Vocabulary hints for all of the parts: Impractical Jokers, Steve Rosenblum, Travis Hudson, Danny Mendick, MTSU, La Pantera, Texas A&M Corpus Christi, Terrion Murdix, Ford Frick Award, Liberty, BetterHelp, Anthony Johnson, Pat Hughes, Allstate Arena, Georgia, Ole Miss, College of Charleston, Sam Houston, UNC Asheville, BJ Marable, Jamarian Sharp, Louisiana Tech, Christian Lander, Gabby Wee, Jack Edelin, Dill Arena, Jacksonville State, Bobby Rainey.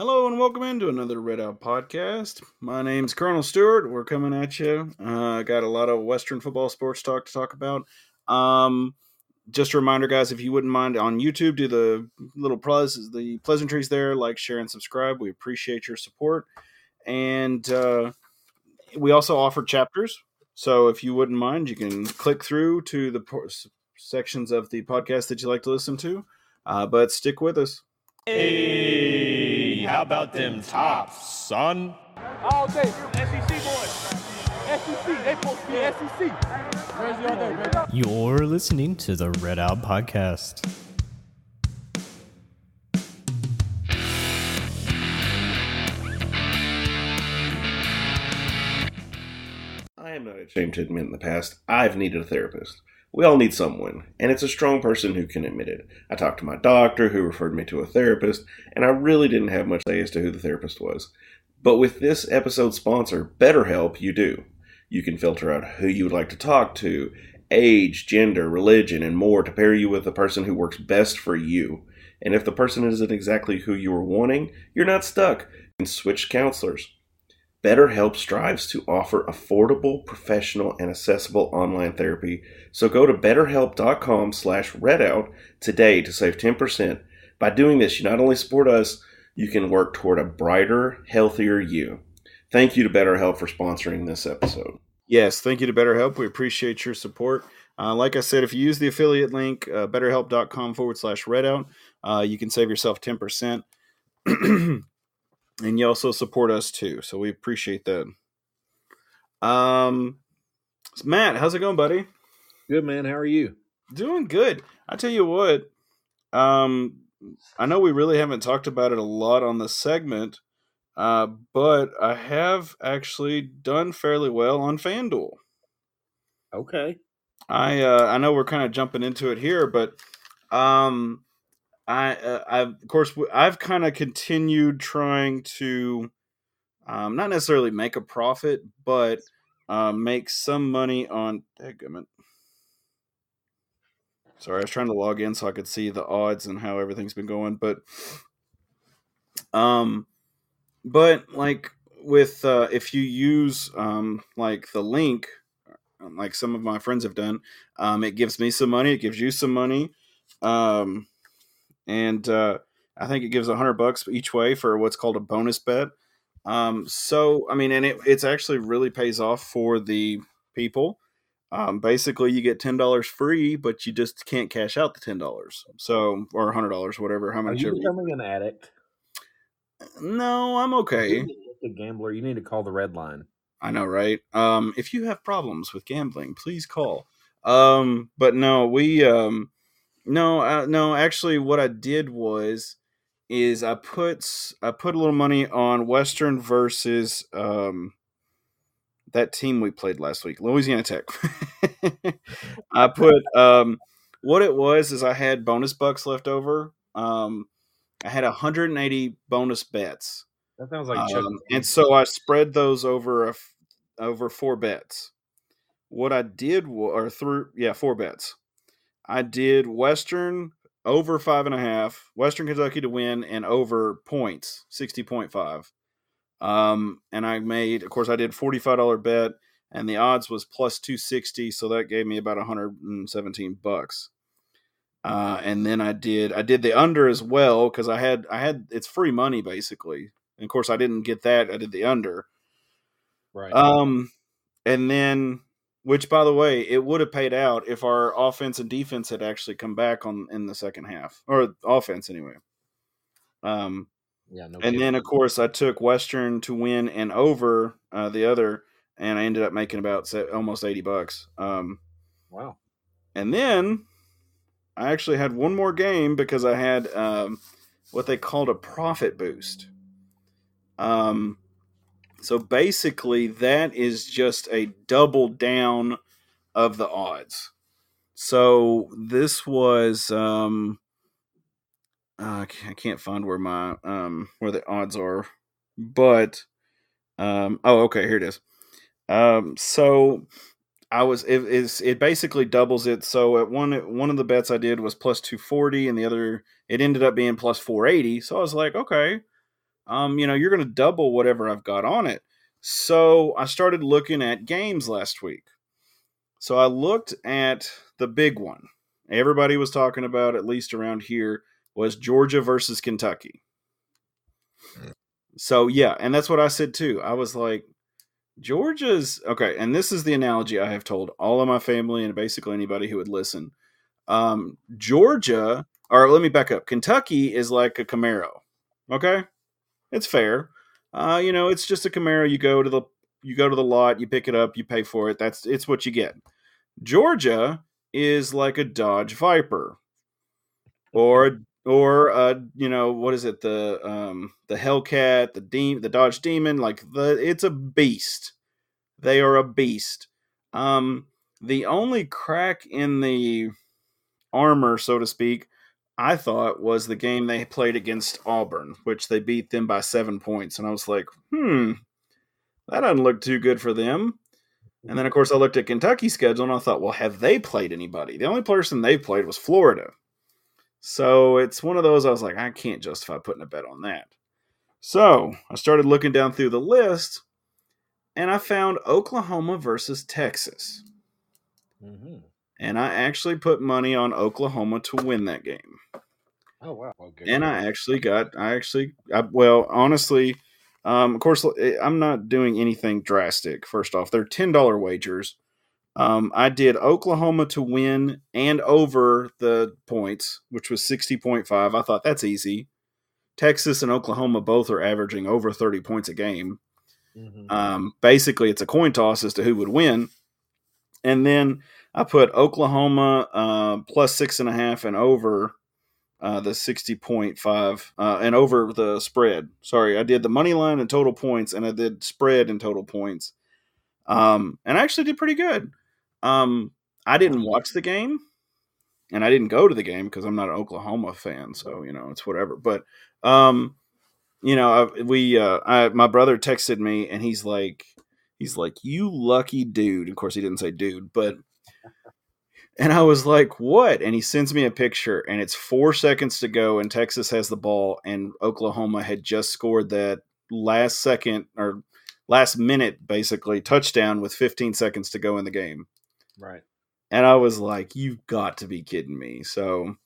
Hello and welcome into another Red Out Podcast. My name's Colonel Stewart. We're coming at you. Got a lot of Western football sports talk to talk about. Just a reminder, guys, if you wouldn't mind on YouTube, do the little pleasantries there, like, share, and subscribe. We appreciate your support. And we also offer chapters. So if you wouldn't mind, you can click through to the sections of the podcast that you like to listen to. But stick with us. Hey. How about them tops, son? All day. SEC boys. SEC. They supposed to be SEC. Where's your day, man? You're listening to the Red Out Podcast. I am not ashamed to admit in the past I've needed a therapist. We all need someone, and it's a strong person who can admit it. I talked to my doctor, who referred me to a therapist, and I really didn't have much say as to who the therapist was. But with this episode sponsor, BetterHelp, you do. You can filter out who you would like to talk to, age, gender, religion, and more to pair you with the person who works best for you. And if the person isn't exactly who you were wanting, you're not stuck. You can switch counselors. BetterHelp strives to offer affordable, professional, and accessible online therapy. So go to betterhelp.com/readout today to save 10%. By doing this, you not only support us, you can work toward a brighter, healthier you. Thank you to BetterHelp for sponsoring this episode. Yes, thank you to BetterHelp. We appreciate your support. Like I said, if you use the affiliate link, betterhelp.com/readout, you can save yourself 10%. And you also support us too, so we appreciate that. Matt, how's it going, buddy? Good, man. How are you? Doing good. I tell you what, I know we really haven't talked about it a lot on the segment, but I have actually done fairly well on FanDuel. Okay. I know we're kind of jumping into it here, but I've kind of continued trying to not necessarily make a profit, but make some money on. Daggummit. Sorry, I was trying to log in so I could see the odds and how everything's been going, but like with if you use like the link, like some of my friends have done, it gives me some money. It gives you some money. And I think it gives $100 each way for what's called a bonus bet. So, I mean, and it's actually really pays off for the people. Basically, you get $10 free, but you just can't cash out the $10. So, or $100, whatever. How much? Are you becoming an addict? No, I'm okay. A gambler, you need to call the red line. I know, right? If you have problems with gambling, please call. But no, we. No, actually what I did was I put a little money on Western versus that team we played last week, Louisiana Tech. I put what it was is I had bonus bucks left over. I had 180 bonus bets. That sounds like and so I spread those over over four bets. What I did four bets. I did Western over 5.5, Western Kentucky to win, and over points, 60.5. And I made, of course, I did $45 bet, and the odds was plus 260, so that gave me about $117. And then I did the under as well because I had it's free money basically. And of course, I didn't get that. I did the under, right? And then. Which, by the way, it would have paid out if our offense and defense had actually come back in the second half, or offense anyway. Yeah. No and kidding. Then, of course, I took Western to win and over the other, and I ended up making about almost $80. Wow. And then I actually had one more game because I had what they called a profit boost. So basically, that is just a double down of the odds. So this was I can't find where my where the odds are, but okay, here it is. So I was it basically doubles it. So at one of the bets I did was plus 240, and the other it ended up being plus 480. So I was like, okay. you know, you're going to double whatever I've got on it. So I started looking at games last week. So I looked at the big one. Everybody was talking about, at least around here, was Georgia versus Kentucky. So, yeah, and that's what I said, too. I was like, Georgia's – okay, and this is the analogy I have told all of my family and basically anybody who would listen. Georgia – or let me back up. Kentucky is like a Camaro, okay? It's fair. You know, it's just a Camaro. You go to the lot, you pick it up, you pay for it. It's what you get. Georgia is like a Dodge Viper, or you know, what is it? The Hellcat, the Dodge Demon. It's a beast. They are a beast. The only crack in the armor, so to speak, I thought, was the game they played against Auburn, which they beat them by 7 points. And I was like, that doesn't look too good for them. And then, of course, I looked at Kentucky's schedule, and I thought, well, have they played anybody? The only person they played was Florida. So it's one of those I was like, I can't justify putting a bet on that. So I started looking down through the list, and I found Oklahoma versus Texas. Mm-hmm. And I actually put money on Oklahoma to win that game. Oh, wow. Okay. And of course, I'm not doing anything drastic. First off, they're $10 wagers. I did Oklahoma to win and over the points, which was 60.5. I thought that's easy. Texas and Oklahoma both are averaging over 30 points a game. Mm-hmm. Basically, it's a coin toss as to who would win. And then I put Oklahoma plus 6.5 and over the 60.5 and over the spread. Sorry, I did the money line and total points, and I did spread and total points. And I actually did pretty good. I didn't watch the game, and I didn't go to the game because I'm not an Oklahoma fan, so, you know, it's whatever. But, you know, my brother texted me, and he's like, you lucky dude. Of course, he didn't say dude, but... And I was like, what? And he sends me a picture, and it's 4 seconds to go, and Texas has the ball, and Oklahoma had just scored that last minute, basically, touchdown with 15 seconds to go in the game. Right. And I was like, you've got to be kidding me. So,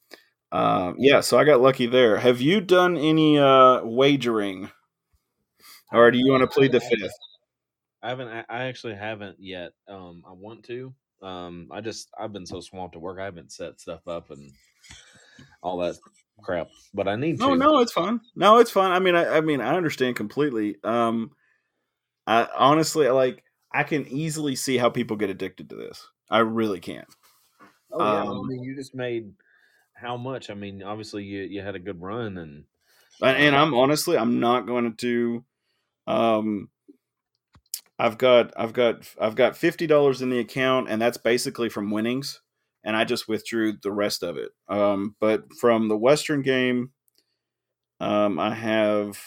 yeah, so I got lucky there. Have you done any wagering? Or do you want to plead the fifth? I actually haven't yet. I want to. I've been so swamped at work. I haven't set stuff up and all that crap, but I need to. No, it's fine. No, it's fine. I mean, I understand completely. I honestly, I can easily see how people get addicted to this. I really can. Oh, yeah. I mean, you just made how much? I mean, obviously you had a good run and I'm not going to, I've got $50 in the account, and that's basically from winnings, and I just withdrew the rest of it. But from the Western game, I have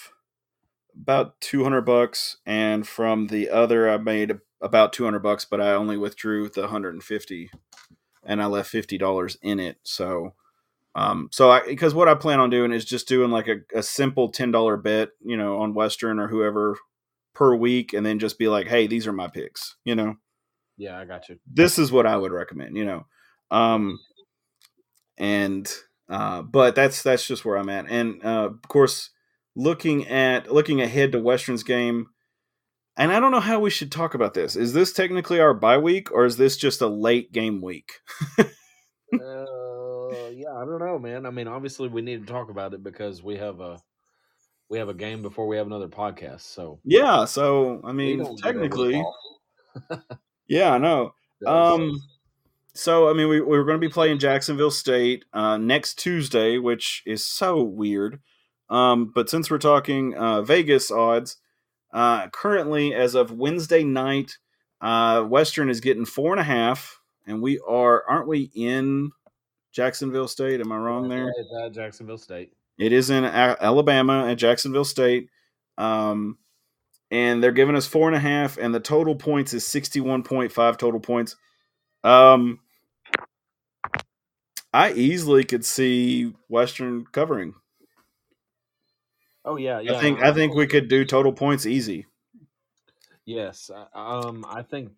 about $200, and from the other, I made about $200, but I only withdrew the $150, and I left $50 in it. So, because what I plan on doing is just doing like a simple $10 bet, you know, on Western or whoever, per week, and then just be like, hey, these are my picks, you know? Yeah, I got you. This is what I would recommend, you know? But that's just where I'm at. And, of course, looking ahead to Western's game, and I don't know how we should talk about this. Is this technically our bye week, or is this just a late game week? Yeah, I don't know, man. I mean, obviously we need to talk about it because we have a game before we have another podcast. So yeah. So, I mean, technically, yeah, I know. So, I mean, we're going to be playing Jacksonville State next Tuesday, which is so weird. But since we're talking Vegas odds, currently as of Wednesday night, Western is getting 4.5, and aren't we in Jacksonville State? Am I wrong there? It's at Jacksonville State. It is in Alabama at Jacksonville State, and they're giving us 4.5, and the total points is 61.5 total points. I easily could see Western covering. Oh yeah, yeah. I think we could do total points easy. Yes, I think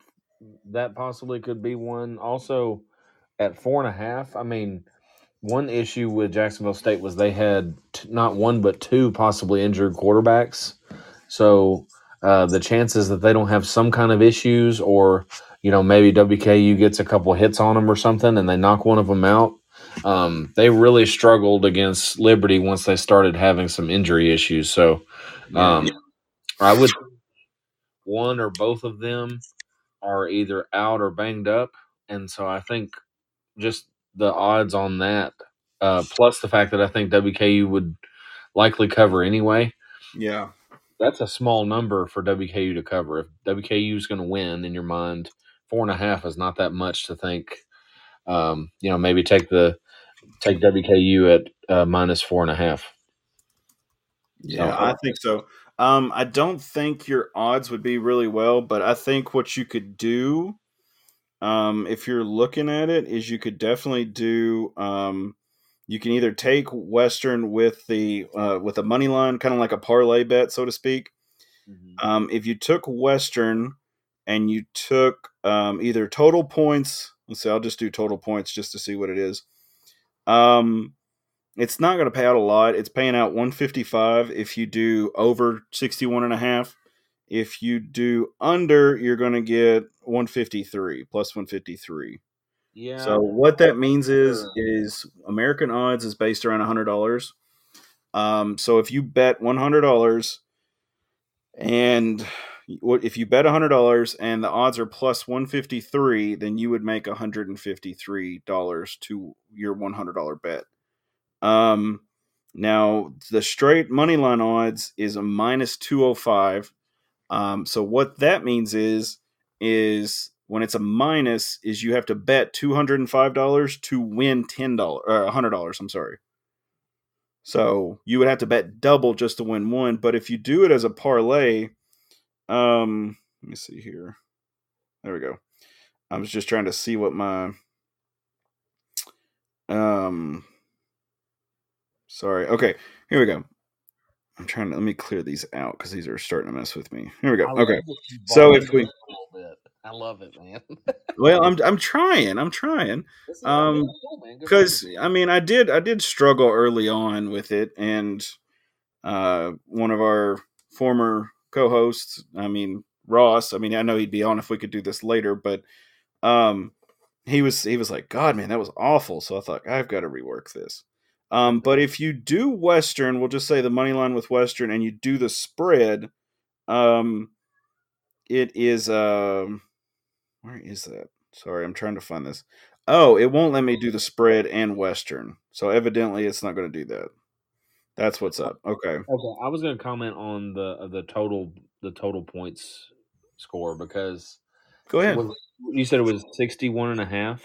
that possibly could be one. Also, at 4.5, I mean, one issue with Jacksonville State was they had not one but two possibly injured quarterbacks. So the chances that they don't have some kind of issues, or you know, maybe WKU gets a couple hits on them or something, and they knock one of them out. They really struggled against Liberty once they started having some injury issues. So I would. One or both of them are either out or banged up. And so I think just the odds on that, plus the fact that I think WKU would likely cover anyway. Yeah. That's a small number for WKU to cover. If WKU is going to win in your mind, 4.5 is not that much to think. You know, maybe take WKU at -4.5. Yeah, I think so. I don't think your odds would be really well, but I think what you could do, if you're looking at it, is you could definitely do. You can either take Western with a money line, kind of like a parlay bet, so to speak. Mm-hmm. If you took Western and you took either total points, let's see, I'll just do total points just to see what it is. It's not going to pay out a lot. It's paying out 155 if you do over 61.5. If you do under, you're going to get 153, plus 153. Yeah. So what that means is American odds is based around $100. So if you bet $100 and if you bet $100 and the odds are plus 153, then you would make $153 to your $100 bet. Now the straight money line odds is a -205. So what that means is when it's a minus is you have to bet $205 to win $100. I'm sorry. So you would have to bet double just to win one. But if you do it as a parlay, let me see here. There we go. I was just trying to see what my, sorry. Okay, here we go. I'm trying to let me clear these out because these are starting to mess with me. Here we go. Okay, so if we, I love it, man. Well, I'm trying. Because I mean, I did struggle early on with it, and one of our former co-hosts, I mean Ross. I mean, I know he'd be on if we could do this later, but he was like, God, man, that was awful. So I thought I've got to rework this. But if you do Western, we'll just say the money line with Western, and you do the spread, it is where is that? Sorry, I'm trying to find this. Oh, it won't let me do the spread and Western. So evidently, it's not going to do that. That's what's up. Okay. Okay. I was going to comment on the total points score because go ahead. You said it was 61.5.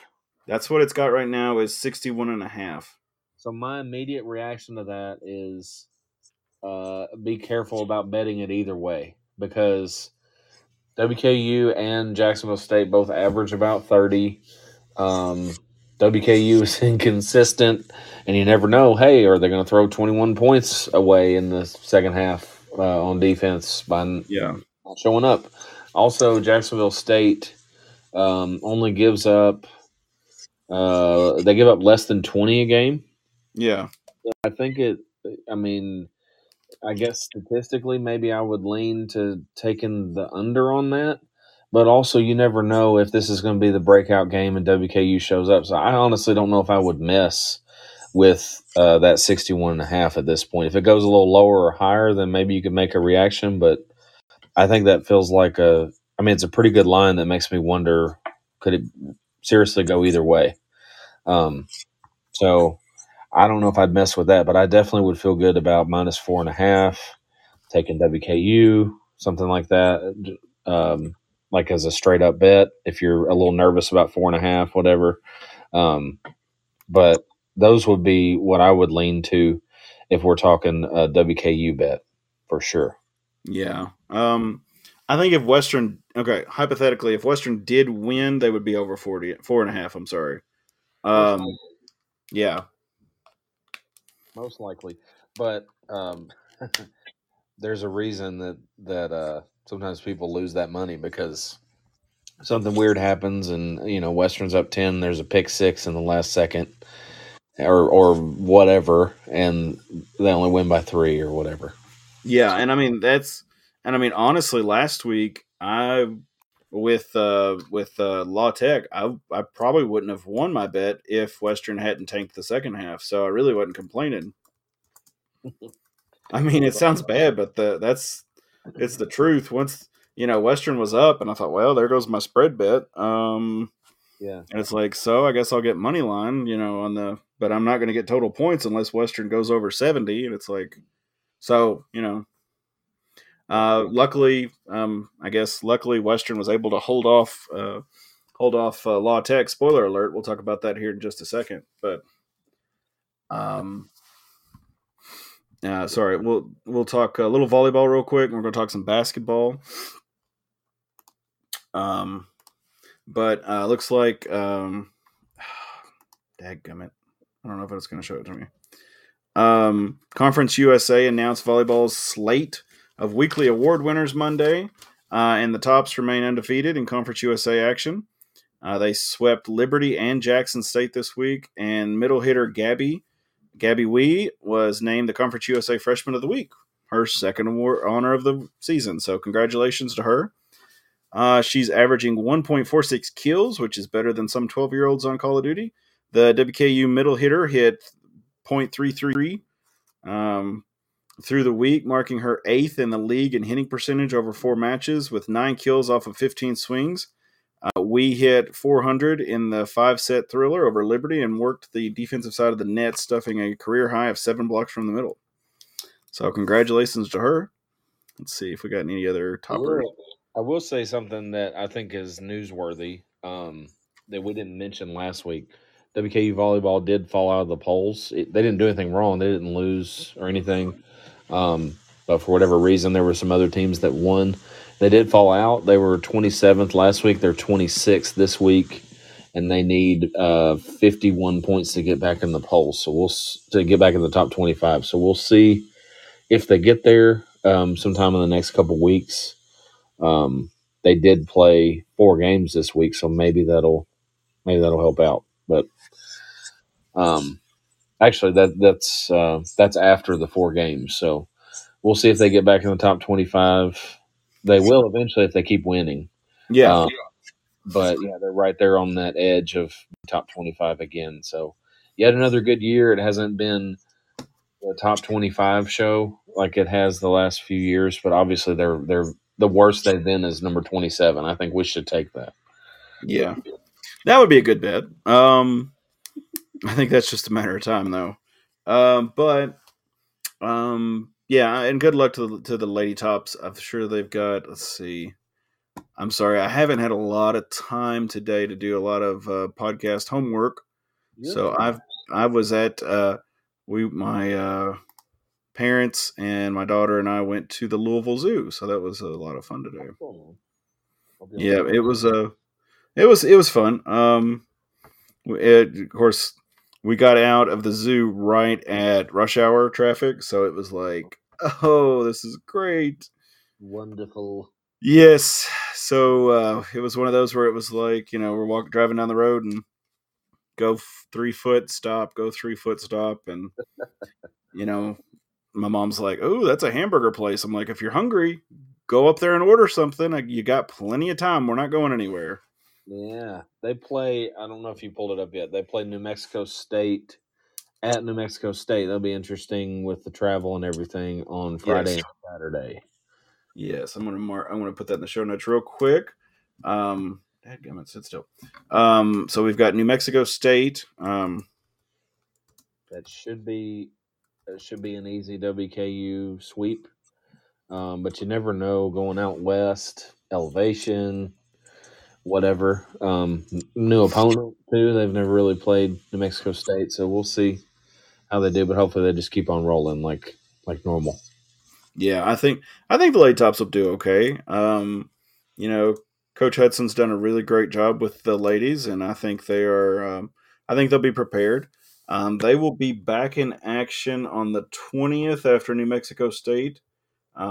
That's what it's got right now is 61.5. So my immediate reaction to that is be careful about betting it either way because WKU and Jacksonville State both average about 30. WKU is inconsistent, and you never know, hey, are they going to throw 21 points away in the second half on defense by not showing up? Also, Jacksonville State only gives up they give up less than 20 a game. Yeah. I think I guess statistically maybe I would lean to taking the under on that, but also you never know if this is going to be the breakout game and WKU shows up. So I honestly don't know if I would mess with that 61.5 at this point. If it goes a little lower or higher, then maybe you could make a reaction, but I think that feels like it's a pretty good line that makes me wonder, could it seriously go either way? So I don't know if I'd mess with that, but I definitely would feel good about -4.5, taking WKU, something like that, like as a straight-up bet if you're a little nervous about 4.5, whatever. But those would be what I would lean to if we're talking a WKU bet for sure. Yeah. I think if Western – okay, hypothetically, if Western did win, they would be over 4.5, I'm sorry. Yeah. Most likely, but there's a reason that sometimes people lose that money because something weird happens, and Western's up 10. There's a pick six in the last second, or whatever, and they only win by 3 or whatever. Yeah, and honestly, last week with La Tech, I probably wouldn't have won my bet if Western hadn't tanked the second half. So I really wasn't complaining. I mean, it sounds bad, but it's the truth. Once Western was up, and I thought, well, there goes my spread bet. Yeah, and it's like, so I guess I'll get money line, but I'm not going to get total points unless Western goes over 70. And it's like, so luckily Western was able to hold off La Tech. Spoiler alert, we'll talk about that here in just a second. But sorry, we'll talk a little volleyball real quick, and we're going to talk some basketball. But looks like dadgummit, I don't know if it's going to show it to me. Conference USA announced volleyball's slate of weekly award winners Monday, and the tops remain undefeated in Conference USA action. They swept Liberty and Jackson State this week, and middle hitter Gabby Wee was named the Conference USA Freshman of the Week, her second award honor of the season. So congratulations to her. She's averaging 1.46 kills, which is better than some 12-year-olds on Call of Duty. The WKU middle hitter hit .333 through the week, marking her 8th in the league in hitting percentage over 4 matches with 9 kills off of 15 swings. We hit 400 in the 5-set thriller over Liberty and worked the defensive side of the net, stuffing a career high of 7 blocks from the middle. So congratulations to her. Let's see if we got any other toppers. I will say something that I think is newsworthy that we didn't mention last week. WKU volleyball did fall out of the polls. They didn't do anything wrong. They didn't lose or anything. But for whatever reason, there were some other teams that won. They did fall out. They were 27th last week. They're 26th this week, and they need 51 points to get back in the polls. So to get back in the top 25. So we'll see if they get there sometime in the next couple weeks. They did play 4 games this week, so maybe that'll help out. But actually, that's after the 4 games, so we'll see if they get back in the top 25. They will eventually if they keep winning. Yeah, but yeah, they're right there on that edge of top 25 again. So yet another good year. It hasn't been the top 25 show like it has the last few years, but obviously they're the worst they've been is number 27. I think we should take that. Yeah, that would be a good bet. I think that's just a matter of time, though. Yeah, and good luck to the Lady Tops. I'm sure they've got. Let's see. I'm sorry, I haven't had a lot of time today to do a lot of podcast homework. Yeah. So I was at my parents and my daughter and I went to the Louisville Zoo, so that was a lot of fun today. Cool. Yeah, it was fun. Of course, we got out of the zoo right at rush hour traffic, so it was like, oh, this is great, wonderful. Yes, so it was one of those where it was like, we're driving down the road and go 3 foot stop, go 3 foot stop, and my mom's like, oh, that's a hamburger place. I'm like, if you're hungry, go up there and order something. You got plenty of time. We're not going anywhere. Yeah. They play, I don't know if you pulled it up yet, they play New Mexico State at New Mexico State. That'll be interesting with the travel and everything on Friday and Saturday. Yes. I'm going to put that in the show notes real quick. Dadgummit, sit still. So we've got New Mexico State. That should be... It should be an easy WKU sweep, but you never know going out west, elevation, whatever. New opponent, too. They've never really played New Mexico State, so we'll see how they do, but hopefully they just keep on rolling like normal. Yeah, I think the Lady Tops will do okay. Coach Hudson's done a really great job with the ladies, and I think they'll be prepared. They will be back in action on the 20th after New Mexico State.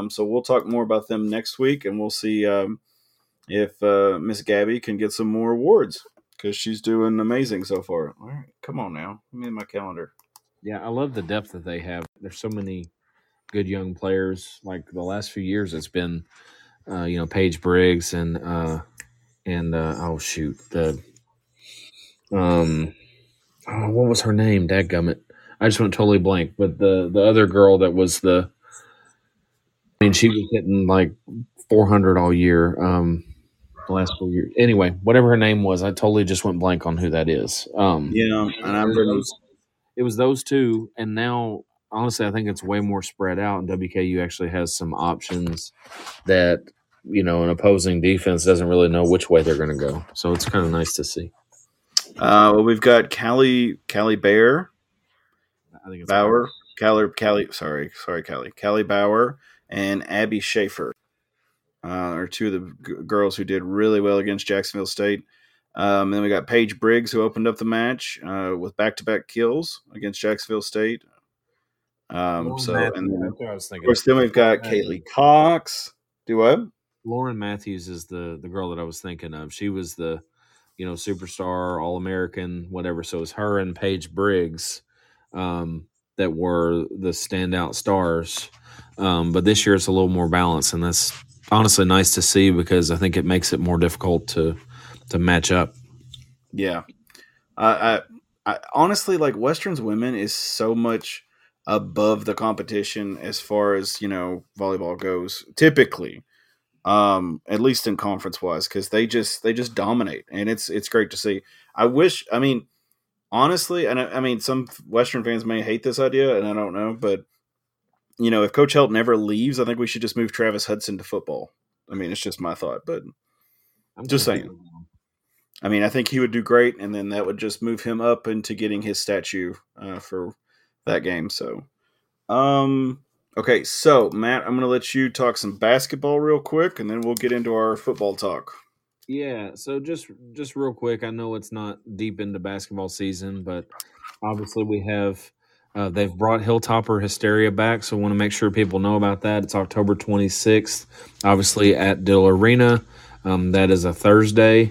So we'll talk more about them next week, and we'll see if Miss Gabby can get some more awards, because she's doing amazing so far. All right, come on now. Let me in my calendar. Yeah, I love the depth that they have. There's so many good young players. Like the last few years, it's been, Paige Briggs what was her name? Dadgummit. I just went totally blank. But the other girl that was she was hitting like 400 all year, the last 4 years. Anyway, whatever her name was, I totally just went blank on who that is. And I remember it was those two, and now honestly, I think it's way more spread out. And WKU actually has some options that an opposing defense doesn't really know which way they're going to go. So it's kind of nice to see. We've got Callie Bauer. I think it's Bauer. Callie Bauer and Abby Schaefer are two of the girls who did really well against Jacksonville State. Then we got Paige Briggs, who opened up the match with back-to-back kills against Jacksonville State. Of course, then we've got Kaylee Cox. Do what? Lauren Matthews is the girl that I was thinking of. She was the superstar, All-American, whatever. So it was her and Paige Briggs that were the standout stars. But this year it's a little more balanced, and that's honestly nice to see, because I think it makes it more difficult to match up. Yeah. I honestly, like, Western's women is so much above the competition as far as, volleyball goes, typically. At least in conference wise, because they just dominate, and it's great to see. I mean, honestly, some Western fans may hate this idea, and I don't know, but if Coach Helt never leaves, I think we should just move Travis Hudson to football. I mean, it's just my thought, but I'm just saying. I mean, I think he would do great, and then that would just move him up into getting his statue for that game. So, okay, so, Matt, I'm going to let you talk some basketball real quick, and then we'll get into our football talk. Yeah, so just real quick, I know it's not deep into basketball season, but obviously we have they've brought Hilltopper Hysteria back, so I want to make sure people know about that. It's October 26th, obviously at Dill Arena. That is a Thursday.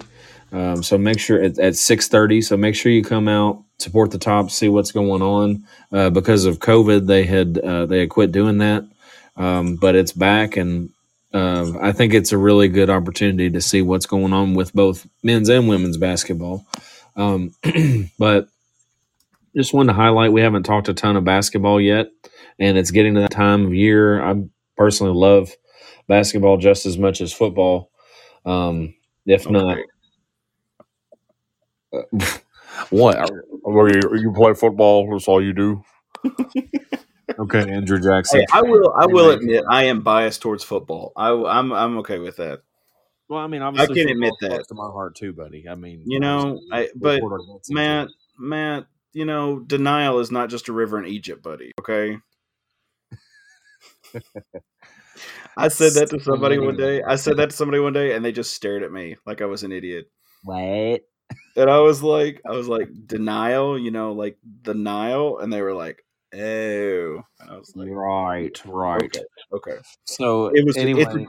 So make sure at 6:30. So make sure you come out, support the top, see what's going on. Because of COVID, they had quit doing that, but it's back, and I think it's a really good opportunity to see what's going on with both men's and women's basketball. But just wanted to highlight, we haven't talked a ton of basketball yet, and it's getting to that time of year. I personally love basketball just as much as football, if not. What? You play football? That's all you do? Okay, Andrew Jackson. Hey, I will admit I am biased towards football. I'm okay with that. Well, I mean, obviously I can admit that to my heart too, buddy. I mean, Matt, denial is not just a river in Egypt, buddy. Okay. I said that to somebody one day. And they just stared at me like I was an idiot. What? And I was like, denial, like the Nile. And they were like, oh, and I was like, right. Okay. So it's a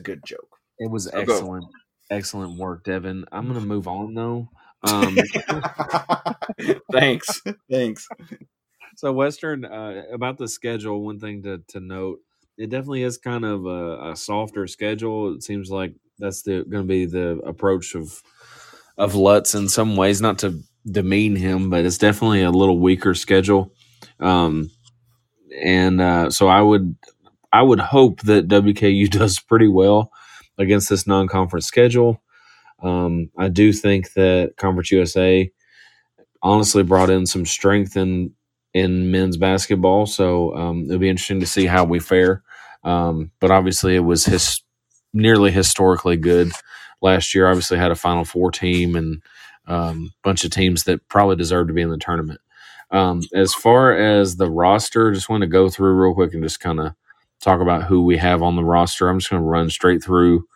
good joke. It was excellent. Excellent work, Devin. I'm going to move on though. Thanks. So Western, about the schedule, one thing to note, it definitely is kind of a softer schedule. It seems like that's going to be the approach of Lutz in some ways, not to demean him, but it's definitely a little weaker schedule. So I would hope that WKU does pretty well against this non-conference schedule. I do think that Conference USA honestly brought in some strength in men's basketball. So, it'll be interesting to see how we fare. But obviously it was nearly historically good. Last year, obviously, had a Final Four team and a bunch of teams that probably deserved to be in the tournament. As far as the roster, just want to go through real quick and just kind of talk about who we have on the roster. I'm just going to run straight through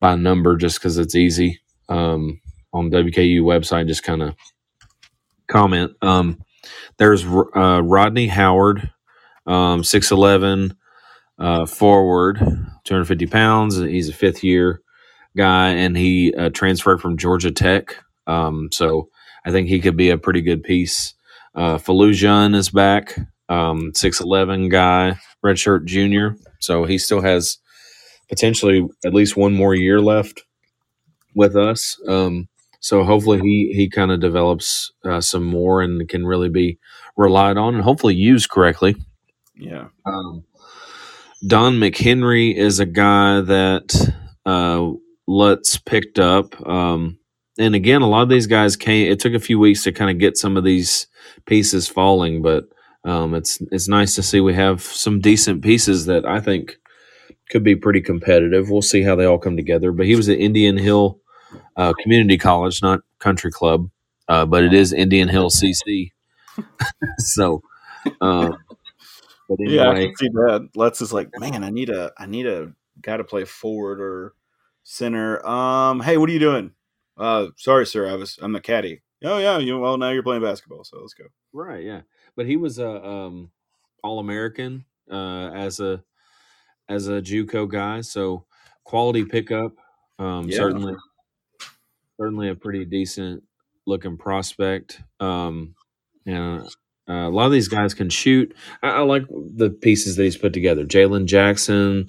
by number just because it's easy. On the WKU website, just kind of comment. There's Rodney Howard, 6'11", forward, 250 pounds. He's a fifth-year guy, and he transferred from Georgia Tech. So I think he could be a pretty good piece. Falujan is back, 6'11" guy, redshirt junior. So he still has potentially at least one more year left with us. So hopefully he kind of develops some more and can really be relied on and hopefully used correctly. Yeah. Don McHenry is a guy that Lutz picked up. And again, a lot of these guys came. It took a few weeks to kind of get some of these pieces falling, but it's nice to see we have some decent pieces that I think could be pretty competitive. We'll see how they all come together. But he was at Indian Hill Community College, not Country Club, but it is Indian Hill CC. So, but anyway, yeah, I can see that. Lutz is like, man, I need a guy to play forward or center. Hey, what are you doing? Sorry, sir. I'm a caddy. Oh yeah. Well, now you're playing basketball. So let's go. Right. Yeah. But he was a All-American as a JUCO guy. So quality pickup. Yeah. Certainly a pretty decent looking prospect. And a lot of these guys can shoot. I like the pieces that he's put together. Jalen Jackson,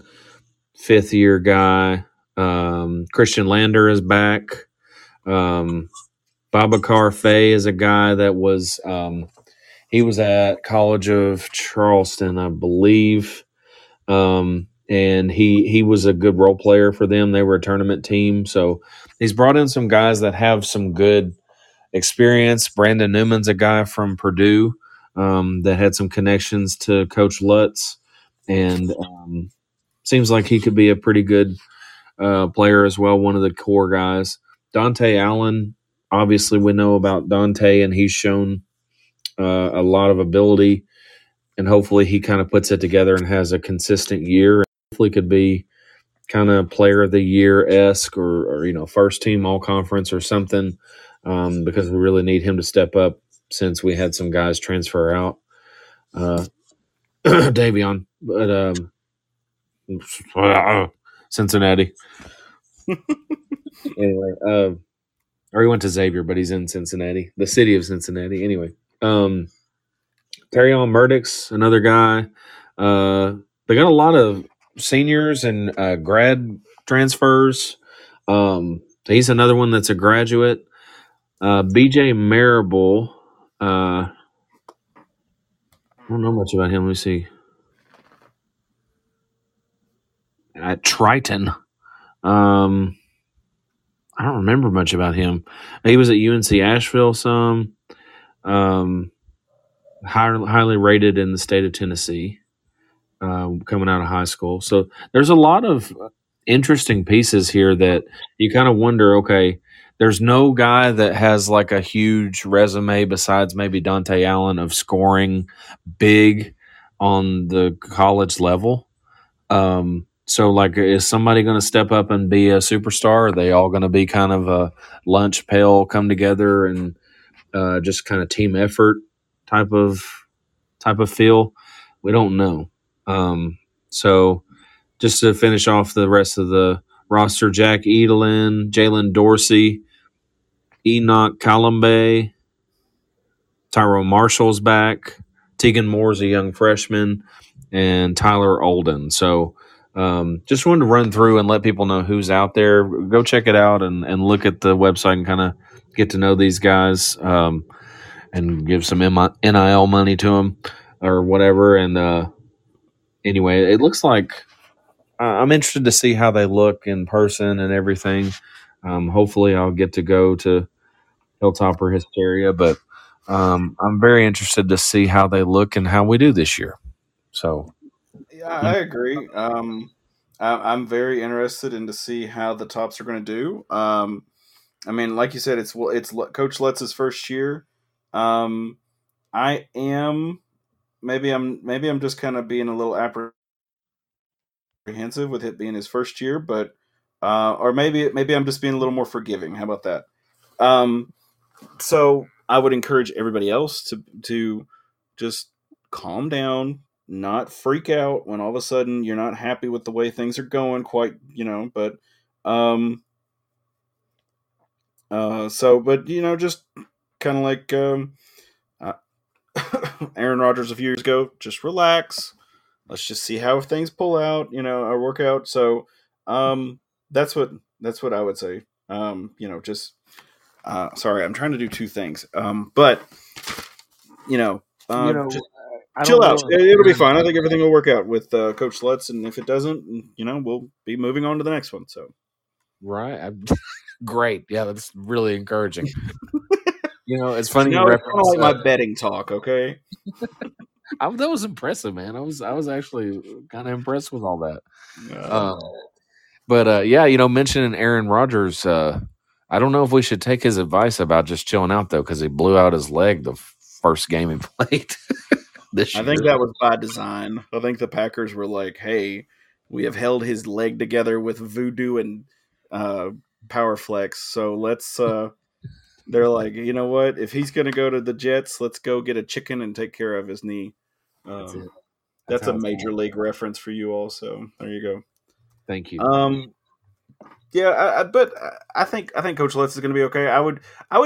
fifth-year guy. Christian Lander is back. Babakar Faye is a guy that was he was at College of Charleston, I believe, and he was a good role player for them. They were a tournament team, so he's brought in some guys that have some good experience. Brandon Newman's a guy from Purdue that had some connections to Coach Lutz, and seems like he could be a pretty good player as well, one of the core guys. Dante Allen, obviously we know about Dante, and he's shown a lot of ability, and hopefully he kind of puts it together and has a consistent year. And hopefully could be kind of player of the year-esque or first team all-conference or something, because we really need him to step up since we had some guys transfer out. Davion, but Cincinnati. Anyway, or he went to Xavier, but he's in Cincinnati, the city of Cincinnati. Anyway, Terrion Murdix, another guy. They got a lot of seniors and grad transfers. He's another one that's a graduate. BJ Marable. I don't know much about him. Let me see. At Triton. I don't remember much about him. He was at UNC Asheville some. Highly rated in the state of Tennessee coming out of high school. So there's a lot of interesting pieces here that you kind of wonder, okay, there's no guy that has like a huge resume besides maybe Dante Allen of scoring big on the college level. So, like, is somebody going to step up and be a superstar? Are they all going to be kind of a lunch pail, come together and just kind of team effort type of feel? We don't know. So, just to finish off the rest of the roster, Jack Edelin, Jalen Dorsey, Enoch Kalambay, Tyrone Marshall's back, Tegan Moore's a young freshman, and Tyler Olden. So, just wanted to run through and let people know who's out there. Go check it out and look at the website and kind of get to know these guys and give some NIL money to them or whatever. And anyway, it looks like I'm interested to see how they look in person and everything. Hopefully I'll get to go to Hilltopper Hysteria, but I'm very interested to see how they look and how we do this year. So yeah, I agree. I'm very interested in to see how the Tops are going to do. I mean, like you said, it's Coach Lutz's first year. Maybe I'm just kind of being a little apprehensive with it being his first year, but or maybe I'm just being a little more forgiving. How about that? So I would encourage everybody else to just calm down, not freak out when all of a sudden you're not happy with the way things are going quite, you know, but, but, you know, just kind of like, Aaron Rodgers a few years ago, just relax. Let's just see how things pull out, you know, or work out. So, that's what I would say. You know, just, sorry, I'm trying to do two things. But just chill out. It'll be fine. I think everything will work out with Coach Lutz, and if it doesn't, you know, we'll be moving on to the next one. So, right, great. Yeah, that's really encouraging. You know, it's funny. No, it's all my betting talk. Okay, that was impressive, man. I was actually kind of impressed with all that. Yeah, you know, mentioning Aaron Rodgers. I don't know if we should take his advice about just chilling out, though, because he blew out his leg the first game he played this year. I think that was by design. I think the Packers were like, hey, we have held his leg together with voodoo and power flex. So they're like, you know what? If he's going to go to the Jets, let's go get a chicken and take care of his knee. That's a major league reference for you all. So there you go. Thank you. Yeah, but I think Coach Lutz is going to be okay. I would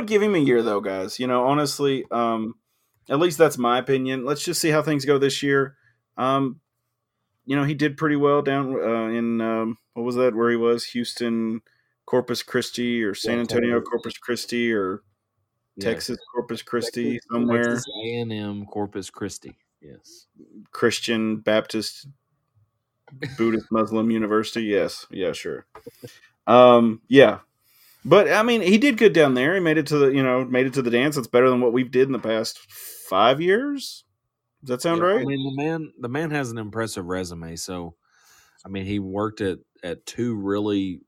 give him a year, though, guys. You know, honestly, at least that's my opinion. Let's just see how things go this year. You know, he did pretty well down in what was that? Where he was? Houston, Corpus Christi, or San Antonio, Corpus Christi, or Texas, Corpus Christi, somewhere. Texas A&M, Corpus Christi. Yes. Christian Baptist Buddhist Muslim University. Yes. Yeah. Sure. Yeah, but I mean, he did good down there. He made it to the dance. It's better than what we've did in the past 5 years. Does that sound right? I mean, the man has an impressive resume. So, I mean, he worked at two really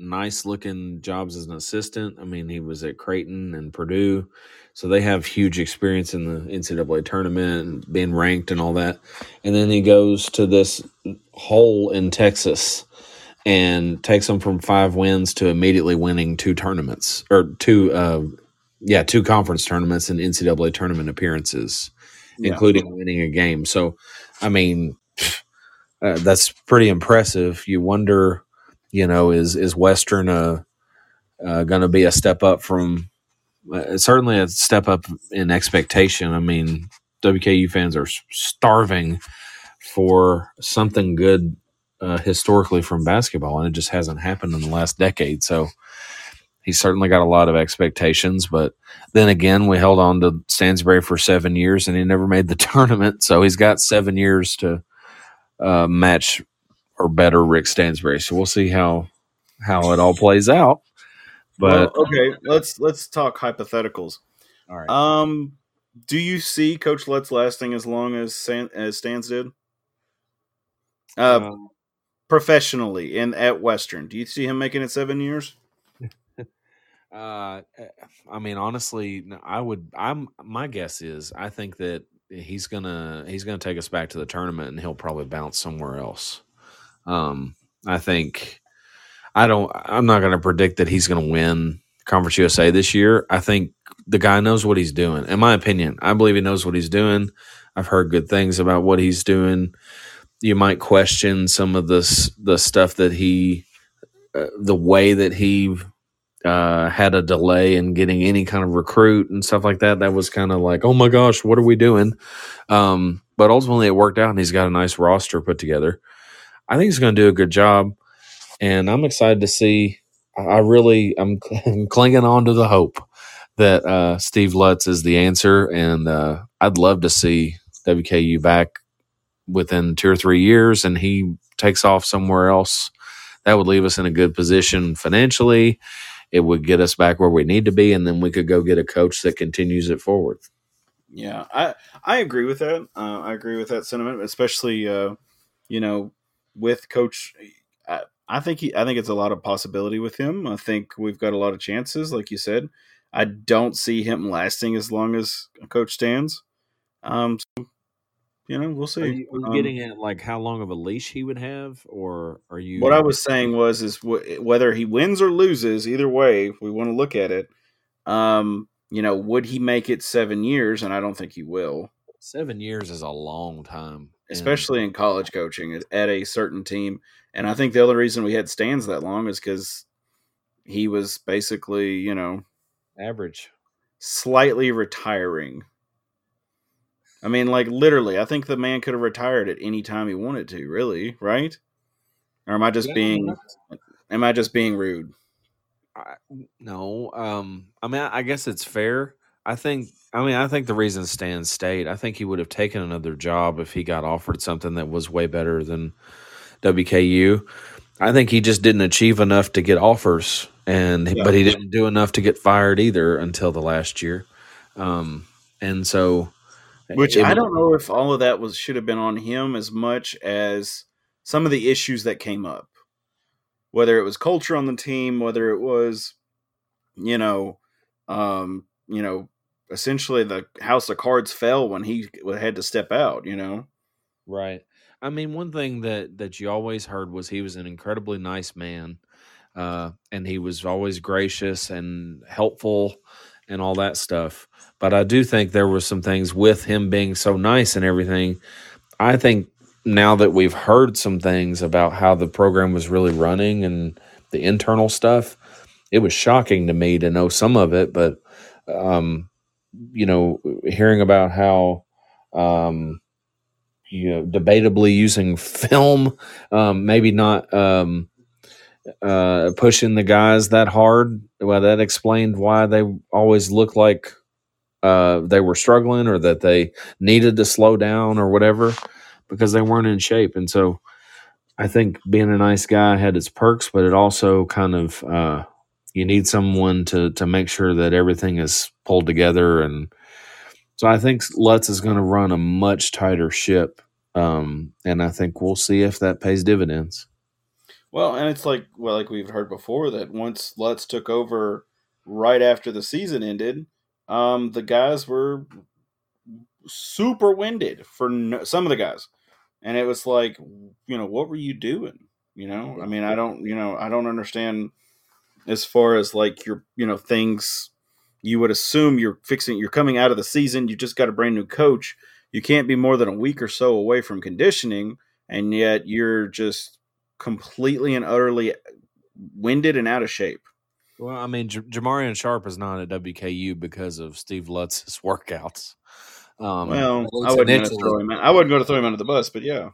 nice looking jobs as an assistant. I mean, he was at Creighton and Purdue, so they have huge experience in the NCAA tournament and being ranked and all that. And then he goes to this hole in Texas and takes them from 5 wins to immediately winning 2 tournaments or two conference tournaments and NCAA tournament appearances, including winning a game. So, I mean, that's pretty impressive. You wonder, you know, is Western going to be a step up from certainly a step up in expectation. I mean, WKU fans are starving for something good historically from basketball, and it just hasn't happened in the last decade. So he certainly got a lot of expectations, but then again, we held on to Stansbury for 7 years and he never made the tournament. So he's got 7 years to match or better Rick Stansbury. So we'll see how it all plays out. But well, okay, let's talk hypotheticals. All right. Do you see Coach Lutz lasting as long as Stans did? Professionally and at Western, do you see him making it 7 years? I mean, honestly, my guess is I think that he's gonna take us back to the tournament, and he'll probably bounce somewhere else. I'm not gonna predict that he's gonna win Conference USA this year. I think the guy knows what he's doing. In my opinion, I believe he knows what he's doing. I've heard good things about what he's doing. You might question some of the stuff that the way that he had a delay in getting any kind of recruit and stuff like that. That was kind of like, oh my gosh, what are we doing? But ultimately it worked out, and he's got a nice roster put together. I think he's going to do a good job, and I'm excited to see. I'm clinging on to the hope that Steve Lutz is the answer, and I'd love to see WKU back within 2 or 3 years and he takes off somewhere else. That would leave us in a good position financially. It would get us back where we need to be, and then we could go get a coach that continues it forward. Yeah, I agree with that. I agree with that sentiment, especially, you know, with Coach. I think it's a lot of possibility with him. I think we've got a lot of chances, like you said. I don't see him lasting as long as Coach Stans. So, you know, we'll see. Are you getting at like how long of a leash he would have, or are you? What I was saying was whether he wins or loses, either way, we want to look at it. you know, would he make it 7 years? And I don't think he will. 7 years is a long time, especially in college coaching at a certain team. And I think the other reason we had Stans that long is because he was basically, you know, average, slightly retiring. I mean, like literally, I think the man could have retired at any time he wanted to, really, right? Or am I just being rude? No. I mean, I guess it's fair. I think the reason Stan stayed, I think he would have taken another job if he got offered something that was way better than WKU. I think he just didn't achieve enough to get offers, but he didn't do enough to get fired either until the last year. And so, which I don't know if all of that should have been on him as much as some of the issues that came up, whether it was culture on the team, whether it was, essentially the house of cards fell when he had to step out, Right. I mean, one thing that you always heard was he was an incredibly nice man, and he was always gracious and helpful and all that stuff. But I do think there were some things with him being so nice and everything. I think now that we've heard some things about how the program was really running and the internal stuff, it was shocking to me to know some of it, but hearing about how debatably using film, maybe not pushing the guys that hard. Well, that explained why they always looked like they were struggling or that they needed to slow down or whatever because they weren't in shape. And so I think being a nice guy had its perks, but it also kind of you need someone to make sure that everything is pulled together. And so I think Lutz is going to run a much tighter ship, and I think we'll see if that pays dividends. Well, and it's like we've heard before that once Lutz took over right after the season ended, the guys were super winded some of the guys, and it was like, what were you doing? I mean, I don't understand as far as like your things. You would assume you're coming out of the season. You just got a brand new coach. You can't be more than a week or so away from conditioning. And yet you're just completely and utterly winded and out of shape. Well, I mean, Jamarian Sharp is not at WKU because of Steve Lutz's workouts. I wouldn't go to throw him under the bus, but yeah.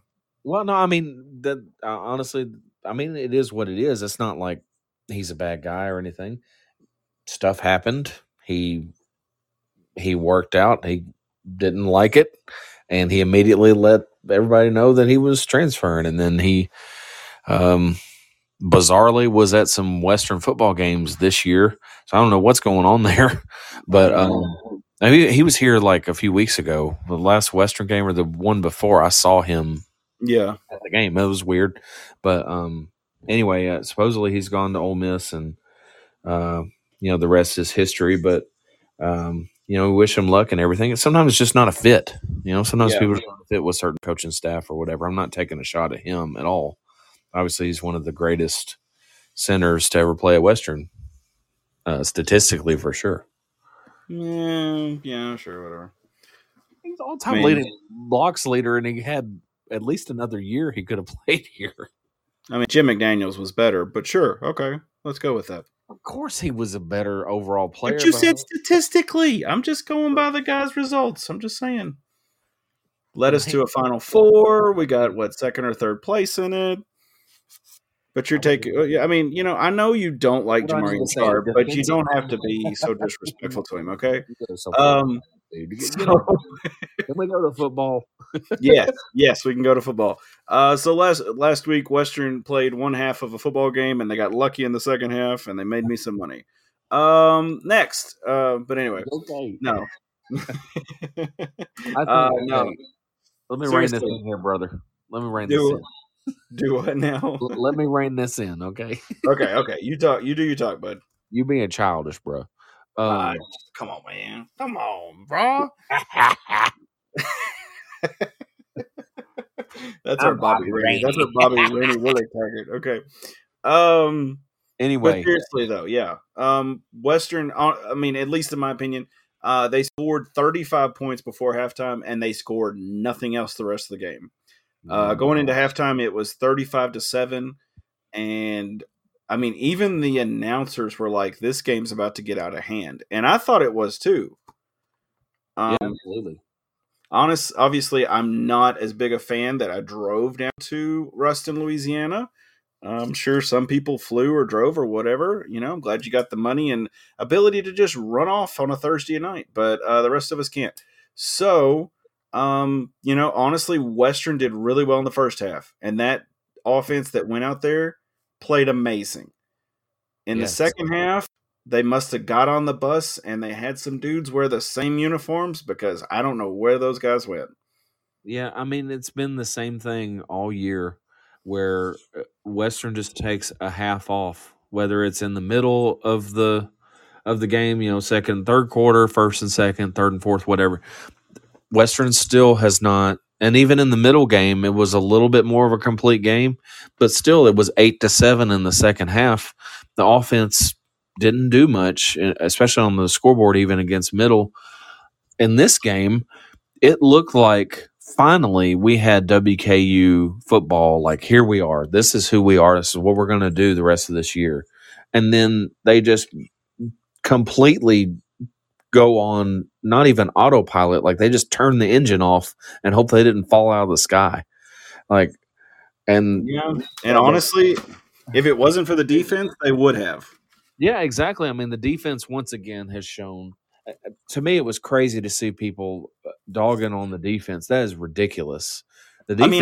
Well, no, I mean, honestly, it is what it is. It's not like he's a bad guy or anything. Stuff happened. He worked out. He didn't like it, and he immediately let everybody know that he was transferring. And then he, bizarrely, was at some Western football games this year. So I don't know what's going on there, but he was here like a few weeks ago. The last Western game or the one before, I saw him. Yeah, at the game. It was weird, but anyway, supposedly he's gone to Ole Miss and. The rest is history, but, we wish him luck and everything. And sometimes it's just not a fit. Sometimes people don't fit with certain coaching staff or whatever. I'm not taking a shot at him at all. Obviously, he's one of the greatest centers to ever play at Western, statistically for sure. Yeah, sure, whatever. He's all-time leading blocks leader, and he had at least another year he could have played here. I mean, Jim McDaniels was better, but sure, okay, let's go with that. Of course he was a better overall player. But you said statistically. I'm just going by the guy's results. I'm just saying. Led us to a Final Four. We got, second or third place in it. But you're taking – I mean, I know you don't like Jamarian Sharp, but you don't have to be so disrespectful to him, okay? Can we go to football? Yes, we can go to football. So last week, Western played one half of a football game, and they got lucky in the second half, and they made me some money. Next, but anyway, okay. No. No. Let me rein this in here, brother. Let me rein this in. Do what now? Let me rein this in, okay? Okay. You talk. You do your talk, bud. You being childish, bro. Come on, man. Come on, bro. That's our Bobby Rainey. That's our Bobby Rainey Willie target. Okay. Anyway, but seriously though, yeah. Western, I mean, at least in my opinion, they scored 35 points before halftime, and they scored nothing else the rest of the game. Going into halftime, it was 35-7, and I mean, even the announcers were like, "This game's about to get out of hand," and I thought it was too. Yeah, absolutely. Obviously, I'm not as big a fan that I drove down to Ruston, Louisiana. I'm sure some people flew or drove or whatever. You know, I'm glad you got the money and ability to just run off on a Thursday night, but the rest of us can't. So, you know, honestly, Western did really well in the first half, and that offense that went out there played amazing. In the second half, they must have got on the bus and they had some dudes wear the same uniforms because I don't know where those guys went. Yeah, I mean, it's been the same thing all year, where Western just takes a half off, whether it's in the middle of the game, you know, second, third quarter, first and second, third and fourth, whatever. Western still has not, and even in the middle game, it was a little bit more of a complete game, but still it was 8-7 in the second half. The offense didn't do much, especially on the scoreboard, even against middle. In this game, it looked like, finally, we had WKU football. Like, here we are. This is who we are. This is what we're going to do the rest of this year. And then they just completely go on, not even autopilot. Like, they just turn the engine off and hope they didn't fall out of the sky. Like, and yeah, and honestly, if it wasn't for the defense, they would have. Yeah, exactly. I mean, the defense once again has shown. To me, it was crazy to see people dogging on the defense. That is ridiculous. The defense,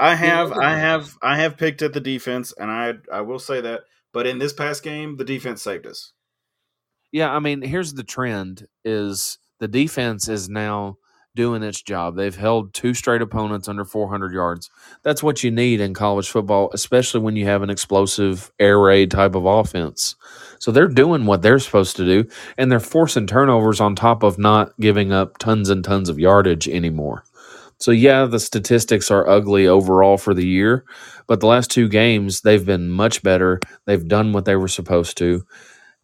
I mean, I have picked at the defense, and I will say that. But in this past game, the defense saved us. Yeah, I mean, here's the trend: is the defense is now doing its job. They've held two straight opponents under 400 yards. That's what you need in college football, especially when you have an explosive air raid type of offense. So they're doing what they're supposed to do, and they're forcing turnovers on top of not giving up tons and tons of yardage anymore. So, yeah, the statistics are ugly overall for the year, but the last two games, they've been much better. They've done what they were supposed to,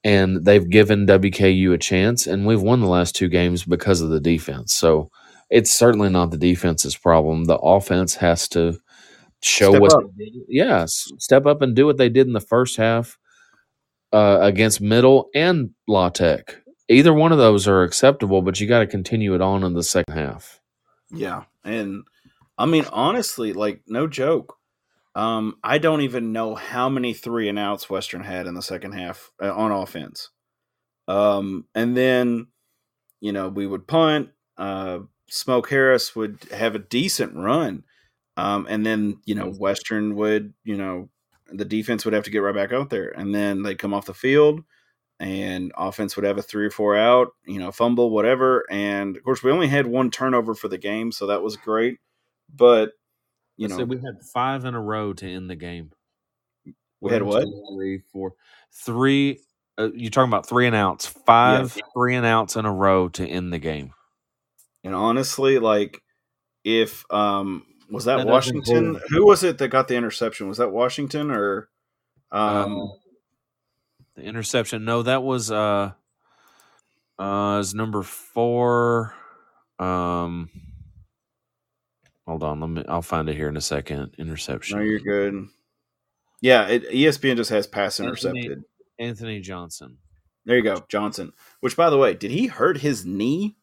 and they've given WKU a chance, and we've won the last two games because of the defense. So it's certainly not the defense's problem. The offense has to show what they did. Yeah, step up and do what they did in the first half against Middle and La Tech. Either one of those are acceptable, but you got to continue it on in the second half. Yeah, and I mean, honestly, like, no joke. I don't even know how many 3-and-outs Western had in the second half on offense. And then, you know, we would punt. Smoke Harris would have a decent run. And then, you know, Western would, you know, the defense would have to get right back out there. And then they come off the field and offense would have a 3 or 4 out, you know, fumble, whatever. And, of course, we only had one turnover for the game, so that was great. But, you know, we had 5 in a row to end the game. We had what? 3, 4, 3. You're talking about 3-and-outs. 5 yeah. 3-and-outs in a row to end the game. And honestly, like, if was that Washington? Who was it that got the interception? Was that Washington or the interception? No, that was is number 4. Hold on, I'll find it here in a second. Interception. No, you're good. Yeah, ESPN just has pass intercepted. Anthony Johnson. There you go, Johnson. Which, by the way, did he hurt his knee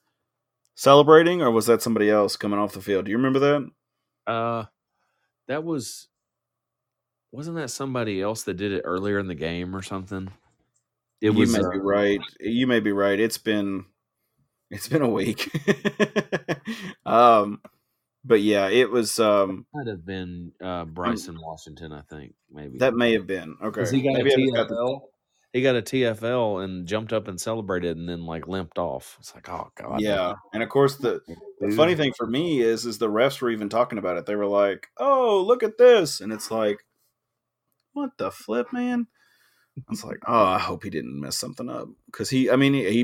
celebrating, or was that somebody else coming off the field? Do you remember that? That was. Wasn't that somebody else that did it earlier in the game or something? It was. You may be right. You may be right. It's been a week. But yeah, it was. It might have been Bryson Washington, I think. Maybe that may have been. Okay, he got a TFL and jumped up and celebrated, and then like limped off. It's like, oh god. Yeah, and of course the funny thing for me is the refs were even talking about it. They were like, "Oh, look at this," and it's like, "What the flip, man?" I was like, "Oh, I hope he didn't mess something up," because he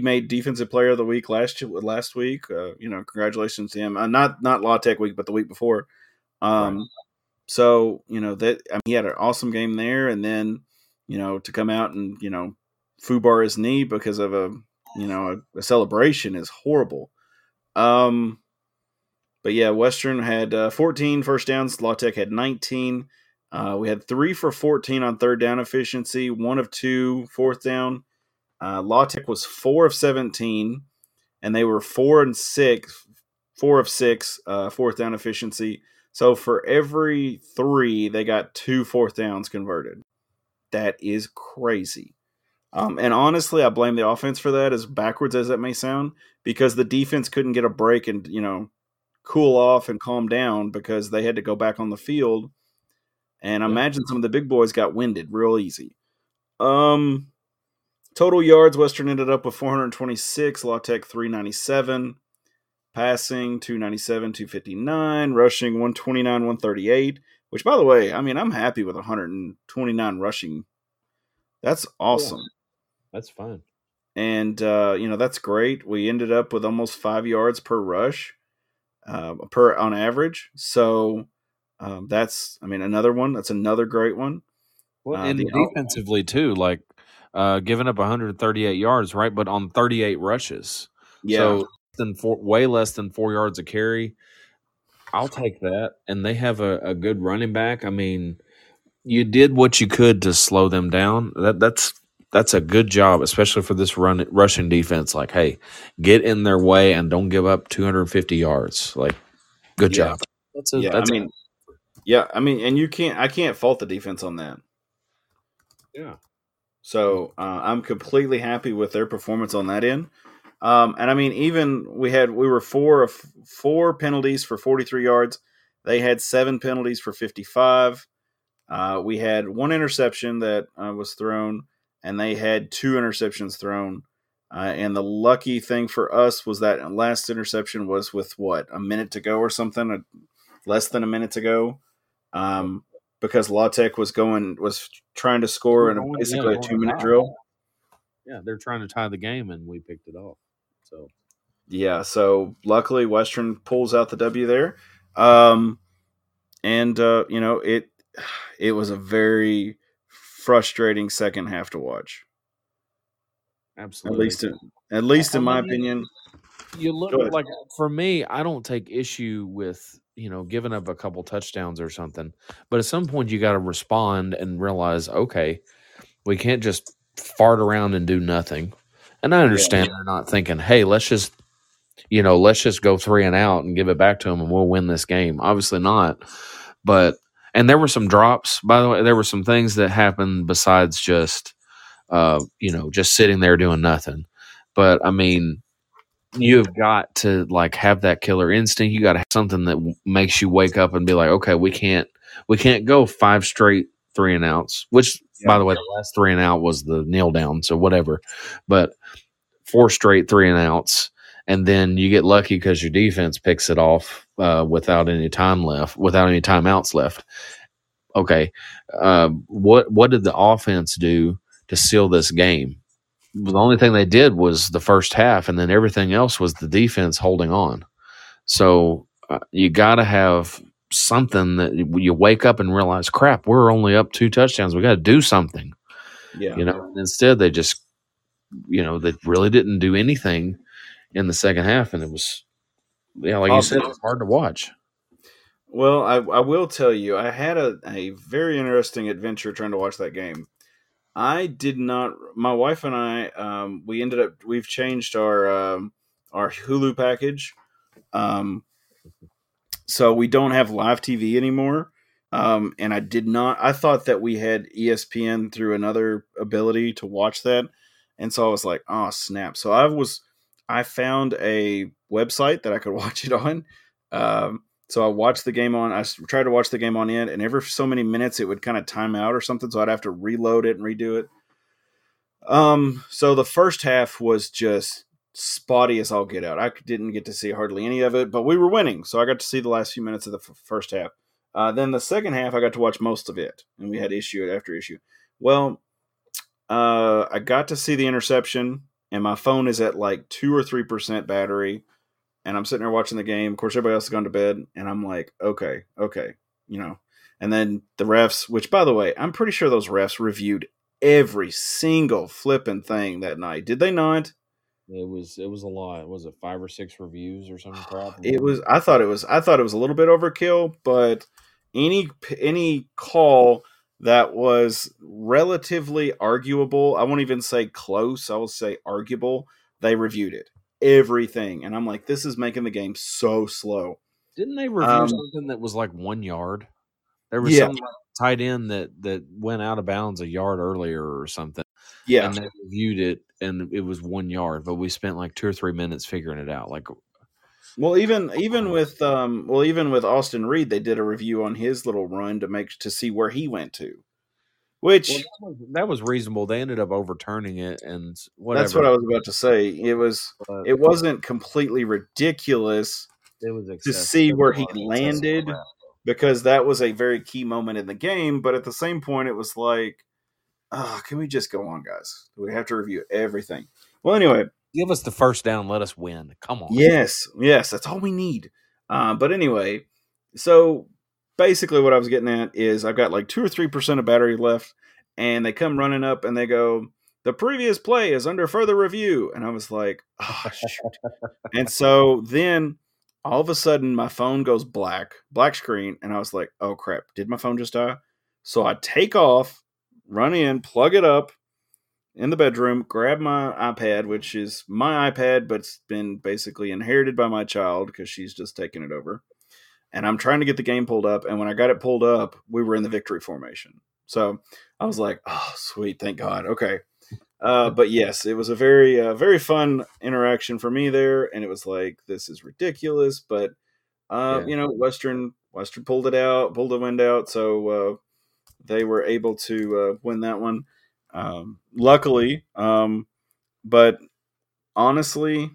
made defensive player of the week last week. You know, congratulations to him. Not La Tech week, but the week before. Right. So you know that he had an awesome game there, and then you know, to come out and, you know, foobar his knee because of a, you know, a celebration is horrible. But yeah, Western had 14 first downs. La Tech had 19. We had 3 for 14 on third down efficiency, 1 of 2 fourth down. La Tech was 4 of 17, and they were 4 of 6 fourth down efficiency. So for every 3, they got 2 fourth downs converted. That is crazy. And honestly, I blame the offense for that, as backwards as that may sound, because the defense couldn't get a break and, you know, cool off and calm down because they had to go back on the field. And I imagine some of the big boys got winded real easy. Total yards, Western ended up with 426, La Tech 397. Passing 297, 259. Rushing 129, 138. Which, by the way, I mean, I'm happy with 129 rushing. That's awesome. Yeah, that's fine. And, you know, that's great. We ended up with almost 5 yards per rush. Per on average. So that's, I mean, another one. That's another great one. Well, and defensively too, like giving up 138 yards, right? But on 38 rushes. Yeah. So way less than 4 yards a carry. I'll take that. And they have a good running back. I mean, you did what you could to slow them down. That's a good job, especially for this rushing defense. Like, hey, get in their way and don't give up 250 yards. Like, good job. And I can't fault the defense on that. Yeah. So I'm completely happy with their performance on that end. And I mean, even we were 4 of 4 penalties for 43 yards. They had 7 penalties for 55. We had 1 interception that was thrown. And they had 2 interceptions thrown. And the lucky thing for us was that last interception was with, a minute to go or something, less than a minute to go, because La Tech was trying to score in basically a 2-minute drill. Yeah, they're trying to tie the game, and we picked it off. So, yeah, so luckily Western pulls out the W there. You know, it was a very frustrating second half to watch. Absolutely. At least in my opinion. You look like, for me, I don't take issue with, you know, giving up a couple touchdowns or something, but at some point you got to respond and realize, okay, we can't just fart around and do nothing. And I understand they're not thinking, hey, let's just go 3 and out and give it back to them and we'll win this game. Obviously not, but and there were some drops, by the way. There were some things that happened besides just, just sitting there doing nothing. But, I mean, you've got to, like, have that killer instinct. You got to have something that makes you wake up and be like, okay, we can't go 5 straight 3 and outs, which, by the way, the last 3 and out was the kneel down, so whatever. But 4 straight 3 and outs. And then you get lucky because your defense picks it off without any timeouts left. Okay, what did the offense do to seal this game? The only thing they did was the first half, and then everything else was the defense holding on. So you got to have something that you wake up and realize, crap, we're only up 2 touchdowns. We got to do something. Yeah. You know, and instead they just, you know, they really didn't do anything in the second half, and it was, yeah, like you said, it was hard to watch. Well, I will tell you, I had a very interesting adventure trying to watch that game. I did not. My wife and I, we've changed our Hulu package, so we don't have live TV anymore. And I did not. I thought that we had ESPN through another ability to watch that, and so I was like, oh snap! So I found a website that I could watch it on. So I tried to watch the game on it, and every so many minutes it would kind of time out or something. So I'd have to reload it and redo it. So the first half was just spotty as all get out. I didn't get to see hardly any of it, but we were winning. So I got to see the last few minutes of the first half. Then the second half, I got to watch most of it, and we had issue after issue. Well, I got to see the interception, and my phone is at like 2 or 3% battery, and I'm sitting there watching the game. Of course, everybody else has gone to bed, and I'm like, okay, you know. And then the refs, which, by the way, I'm pretty sure those refs reviewed every single flipping thing that night, did they not? It was a lot. Was it 5 or 6 reviews or something? I thought it was a little bit overkill, but any call that was relatively arguable, I won't even say close, I will say arguable, they reviewed it. Everything. And I'm like, this is making the game so slow. Didn't they review something that was like 1 yard? There was some tight end that went out of bounds a yard earlier or something. Yeah. And they reviewed it, and it was 1 yard, but we spent like 2 or 3 minutes figuring it out. Like, well, even with Austin Reed, they did a review on his little run to see where he went to, which that was reasonable. They ended up overturning it, and whatever. That's what I was about to say. It wasn't completely ridiculous. It was excessive to see where he landed, because that was a very key moment in the game. But at the same point, it was like, can we just go on, guys? We have to review everything. Well, anyway. Give us the first down. Let us win. Come on. Yes. That's all we need. But anyway, so basically what I was getting at is I've got like 2 or 3% of battery left, and they come running up and they go, the previous play is under further review. And I was like, oh, shoot. And so then all of a sudden my phone goes black screen. And I was like, oh, crap. Did my phone just die? So I take off, run in, plug it up in the bedroom, grab my iPad, which is my iPad, but it's been basically inherited by my child because she's just taken it over. And I'm trying to get the game pulled up. And when I got it pulled up, we were in the victory formation. So I was like, oh, sweet. Thank God. Okay. But yes, it was a very, very fun interaction for me there. And it was like, this is ridiculous, but Western pulled the wind out. So, they were able to win that one, luckily. But honestly,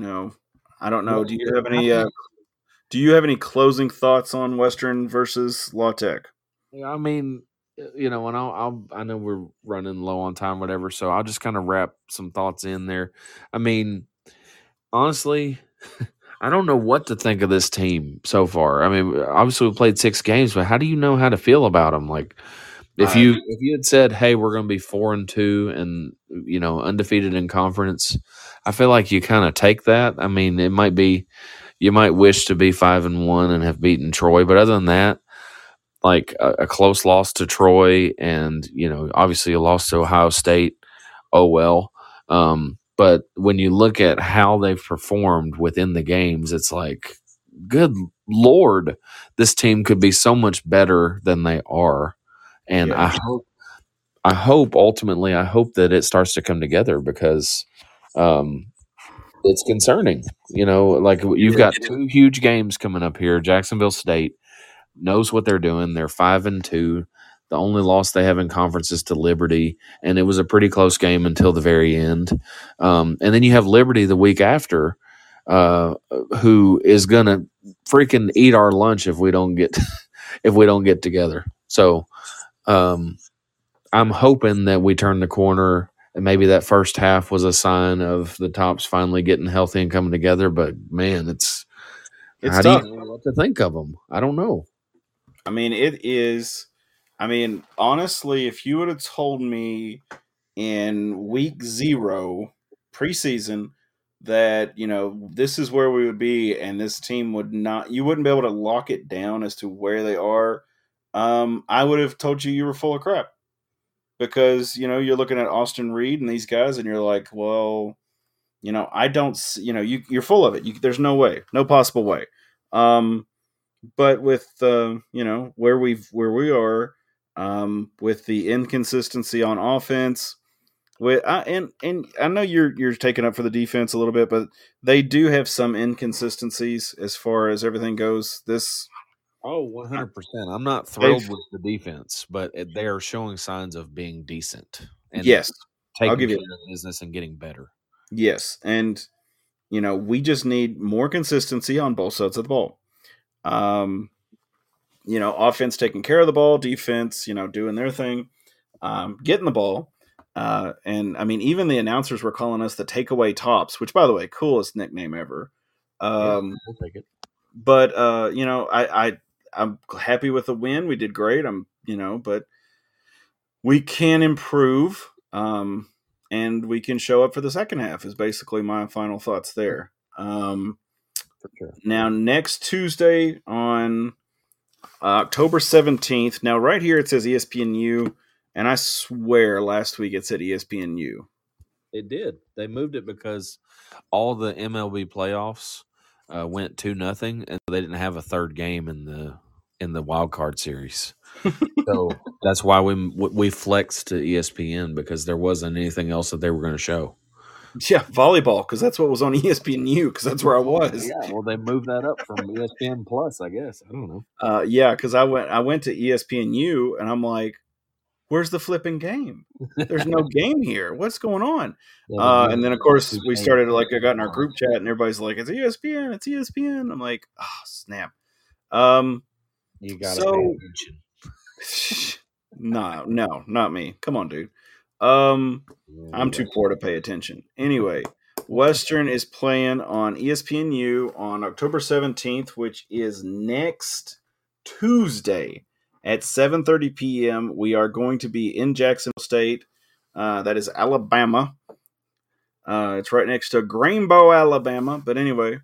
I don't know. Do you have any closing thoughts on Western versus La Tech? Yeah, I mean, and I know we're running low on time, whatever. So I'll just kind of wrap some thoughts in there. I mean, honestly. I don't know what to think of this team so far. I mean, obviously we played 6 games, but how do you know how to feel about them? Like, if you had said, "Hey, we're going to be 4-2 and undefeated in conference," I feel like you kind of take that. I mean, it might be you might wish to be 5-1 and have beaten Troy, but other than that, like a close loss to Troy, and obviously a loss to Ohio State. Oh well. But when you look at how they've performed within the games, it's like, good Lord, this team could be so much better than they are. And yeah. I hope that it starts to come together, because it's concerning. Like, you've got 2 huge games coming up here. Jacksonville State knows what they're doing. They're 5-2. The only loss they have in conference is to Liberty, and it was a pretty close game until the very end. And then you have Liberty the week after, who is going to freaking eat our lunch if we don't get together. So I'm hoping that we turn the corner, and maybe that first half was a sign of the Tops finally getting healthy and coming together. But man, it's tough. Do you know what to think of them? I don't know. I mean, it is. I mean, honestly, if you would have told me in week 0 preseason that, this is where we would be and this team you wouldn't be able to lock it down as to where they are, I would have told you were full of crap, because, you're looking at Austin Reed and these guys and you're like, well, I don't, you're full of it. There's no way, no possible way. But with, where we are, with the inconsistency on offense, and I know you're taking up for the defense a little bit, but they do have some inconsistencies as far as everything goes. 100%. I'm not thrilled with the defense, but they are showing signs of being decent. And yes, I'll give you the business and getting better. Yes, and we just need more consistency on both sides of the ball. Offense taking care of the ball, defense, doing their thing, getting the ball. And I mean, even the announcers were calling us the Takeaway Tops, which, by the way, coolest nickname ever. We'll take it. But, I'm happy with the win. We did great. But we can improve, and we can show up for the second half is basically my final thoughts there. For sure. Now, next Tuesday on October 17th. Now, right here, it says ESPNU, and I swear last week it said ESPNU. It did. They moved it because all the MLB playoffs went 2-0, and they didn't have a third game in the wild card series. So that's why we flexed to ESPN, because there wasn't anything else that they were going to show. Yeah, volleyball, because that's what was on ESPNU, because that's where I was. Yeah, well, they moved that up from ESPN Plus, I guess. I don't know. Yeah, because I went to ESPNU, and I'm like, where's the flipping game? There's no game here. What's going on? And then, of course, we started, like, I got in our group chat, and everybody's like, it's ESPN, it's ESPN. I'm like, oh, snap. You got to pay attention. No, not me. Come on, dude. I'm too poor to pay attention. Anyway, Western is playing on ESPNU on October 17th, which is next Tuesday at 7:30 p.m. We are going to be in Jacksonville State. That is Alabama. It's right next to Greenbow, Alabama. But anyway,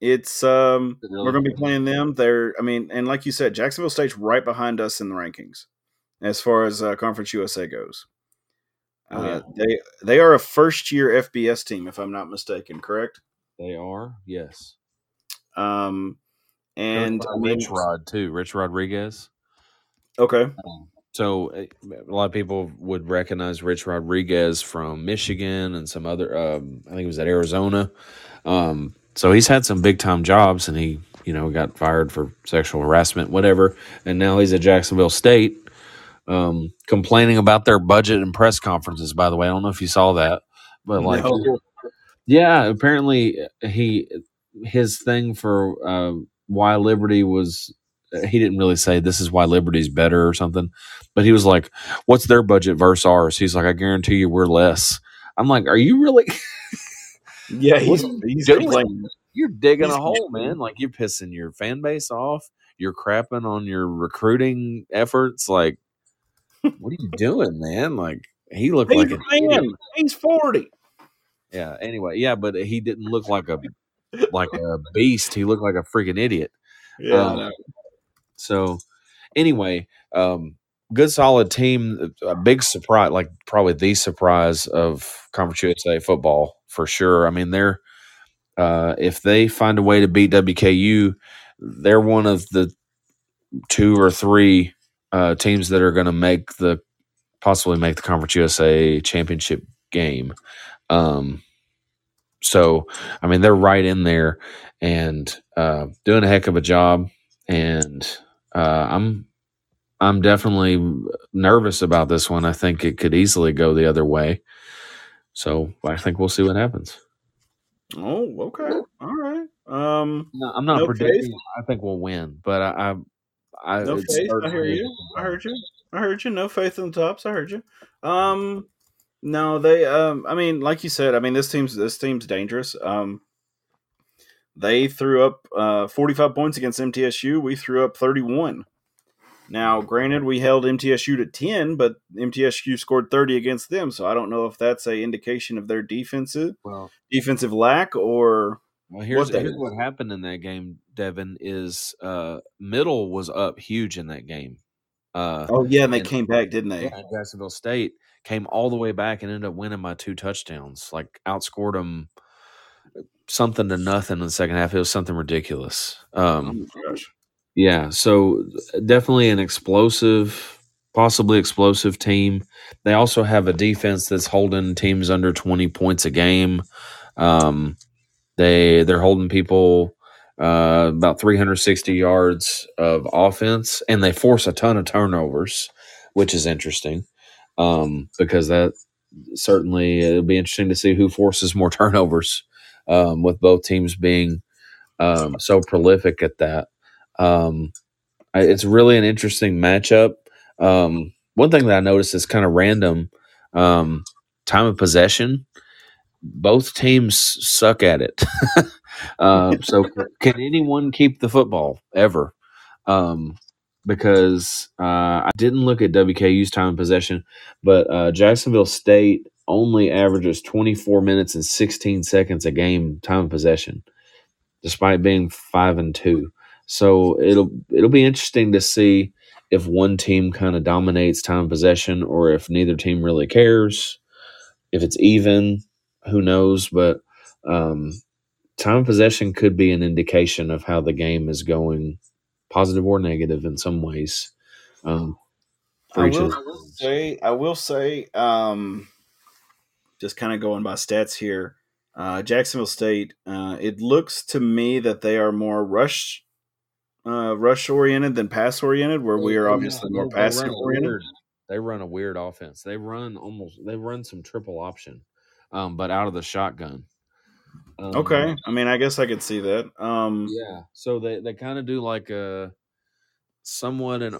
it's we're going to be playing them. And like you said, Jacksonville State's right behind us in the rankings as far as Conference USA goes. They are a first-year FBS team, if I'm not mistaken, correct? They are, yes. And Rich Rod, too. Rich Rodriguez. Okay. So a lot of people would recognize Rich Rodriguez from Michigan and some other I think it was at Arizona. So he's had some big-time jobs, and he got fired for sexual harassment, whatever, and now he's at Jacksonville State. Complaining about their budget and press conferences, by the way. I don't know if you saw that, but yeah, apparently his thing for why Liberty was, he didn't really say this is why Liberty's better or something, but he was like, what's their budget versus ours? He's like, I guarantee you we're less. I'm like, are you really? Yeah. He's complaining. You're digging a hole, man. Like, you're pissing your fan base off. You're crapping on your recruiting efforts. Like, what are you doing, man? Like, he looked like a man. He's 40. Yeah. Anyway, yeah, but he didn't look like a beast. He looked like a freaking idiot. Yeah. So, anyway, good solid team. A big surprise, like probably the surprise of Conference USA football for sure. I mean, they're if they find a way to beat WKU, they're one of the two or three teams that are going to possibly make the Conference USA championship game. So, I mean, they're right in there and doing a heck of a job. And I'm definitely nervous about this one. I think it could easily go the other way. So I think we'll see what happens. Oh, okay. All right. No, I'm not predicting. I think we'll win, but I no faith. I hear you. I heard you. No faith in the tops. I heard you. No, they. I mean, like you said, I mean, this team's dangerous. They threw up 45 points against MTSU. We threw up 31. Now, granted, we held MTSU to 10, but MTSU scored 30 against them. So I don't know if that's an indication of their defensive lack or. Well, here's what happened in that game, Devin, is Middle was up huge in that game. And they came back, didn't they? Yeah, Jacksonville State came all the way back and ended up winning by 2 touchdowns. Like, outscored them something to nothing in the second half. It was something ridiculous. Oh my gosh. Yeah, so definitely an possibly explosive team. They also have a defense that's holding teams under 20 points a game. They're holding people about 360 yards of offense, and they force a ton of turnovers, which is interesting because that certainly it'll be interesting to see who forces more turnovers with both teams being so prolific at that. It's really an interesting matchup. One thing that I noticed is kind of random time of possession. Both teams suck at it. So can anyone keep the football ever? because I didn't look at WKU's time in possession, but Jacksonville State only averages 24 minutes and 16 seconds a game time in possession, despite being 5-2. So it'll be interesting to see if one team kind of dominates time in possession or if neither team really cares. If it's even, who knows? But time in possession could be an indication of how the game is going, positive or negative in some ways. I will say, just kind of going by stats here, Jacksonville State, it looks to me that they are more rush oriented than pass oriented, where we are obviously more passive oriented. They run a weird offense. They run some triple option, but out of the shotgun. Okay. I mean, I guess I could see that. Yeah. So they kind of do like a somewhat an,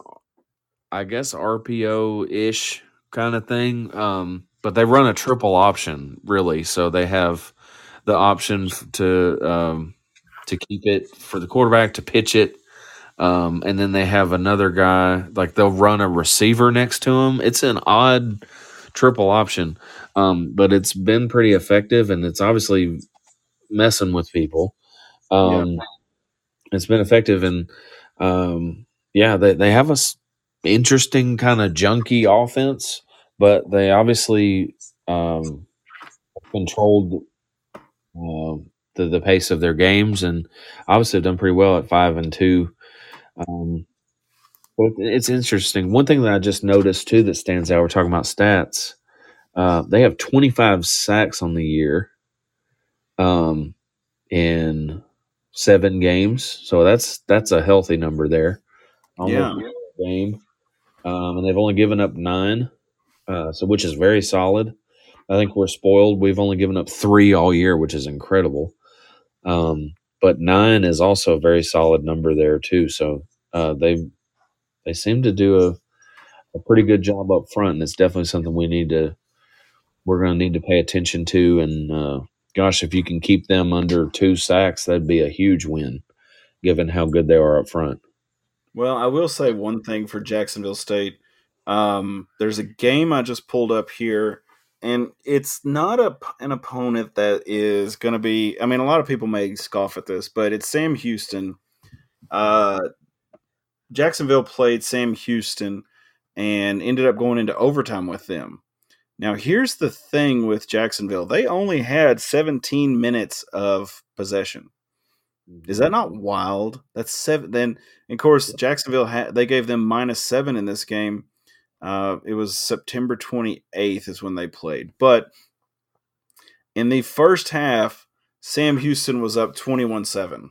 I guess, RPO-ish kind of thing. But they run a triple option, really. So they have the option to keep it for the quarterback, to pitch it. And then they have another guy, like they'll run a receiver next to him. It's an odd triple option, but it's been pretty effective, and it's obviously messing with people. It's been effective, and they have a interesting kind of junky offense, but they obviously controlled the pace of their games, and obviously have done pretty well at 5-2. But it's interesting. One thing that I just noticed too that stands out, we're talking about stats, they have 25 sacks on the year in 7 games. So that's a healthy number there. Game. And they've only given up 9, which is very solid. I think we're spoiled. We've only given up 3 all year, which is incredible. But 9 is also a very solid number there too. So they seem to do a pretty good job up front, and it's definitely something we're going to need to pay attention to. And gosh, if you can keep them under 2 sacks, that'd be a huge win, given how good they are up front. Well, I will say one thing for Jacksonville State. There's a game I just pulled up here, and it's not an opponent that is going to be – I mean, a lot of people may scoff at this, but it's Sam Houston. Jacksonville played Sam Houston and ended up going into overtime with them. Now, here's the thing with Jacksonville. They only had 17 minutes of possession. Is that not wild? That's 7. Then, of course, Jacksonville, they gave them -7 in this game. It was September 28th is when they played. But in the first half, Sam Houston was up 21-7.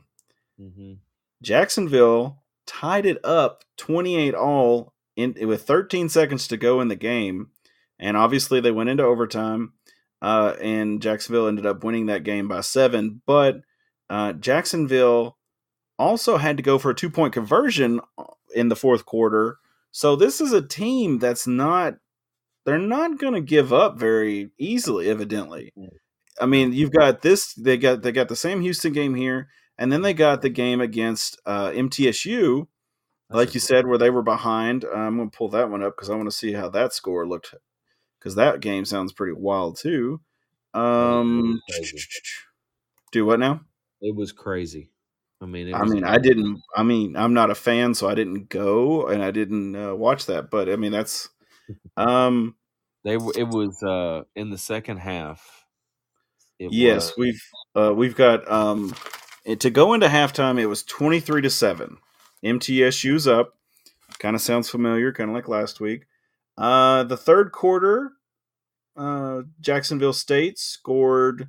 Mm-hmm. Jacksonville tied it up 28-all with 13 seconds to go in the game. And obviously they went into overtime, and Jacksonville ended up winning that game by 7. But Jacksonville also had to go for a 2-point conversion in the fourth quarter. So this is a team that's they're not going to give up very easily, evidently. I mean, you've got this, they got the Sam Houston game here, and then they got the game against MTSU, like you said, where they were behind. I'm going to pull that one up because I want to see how that score looked, because that game sounds pretty wild too. Do what now? It was crazy. I'm not a fan, so I didn't go and I didn't watch that. But I mean, that's it was in the second half. Yes, we've got to go into halftime. It was 23-7. MTSU's up. Kind of sounds familiar, kind of like last week. The third quarter, Jacksonville State scored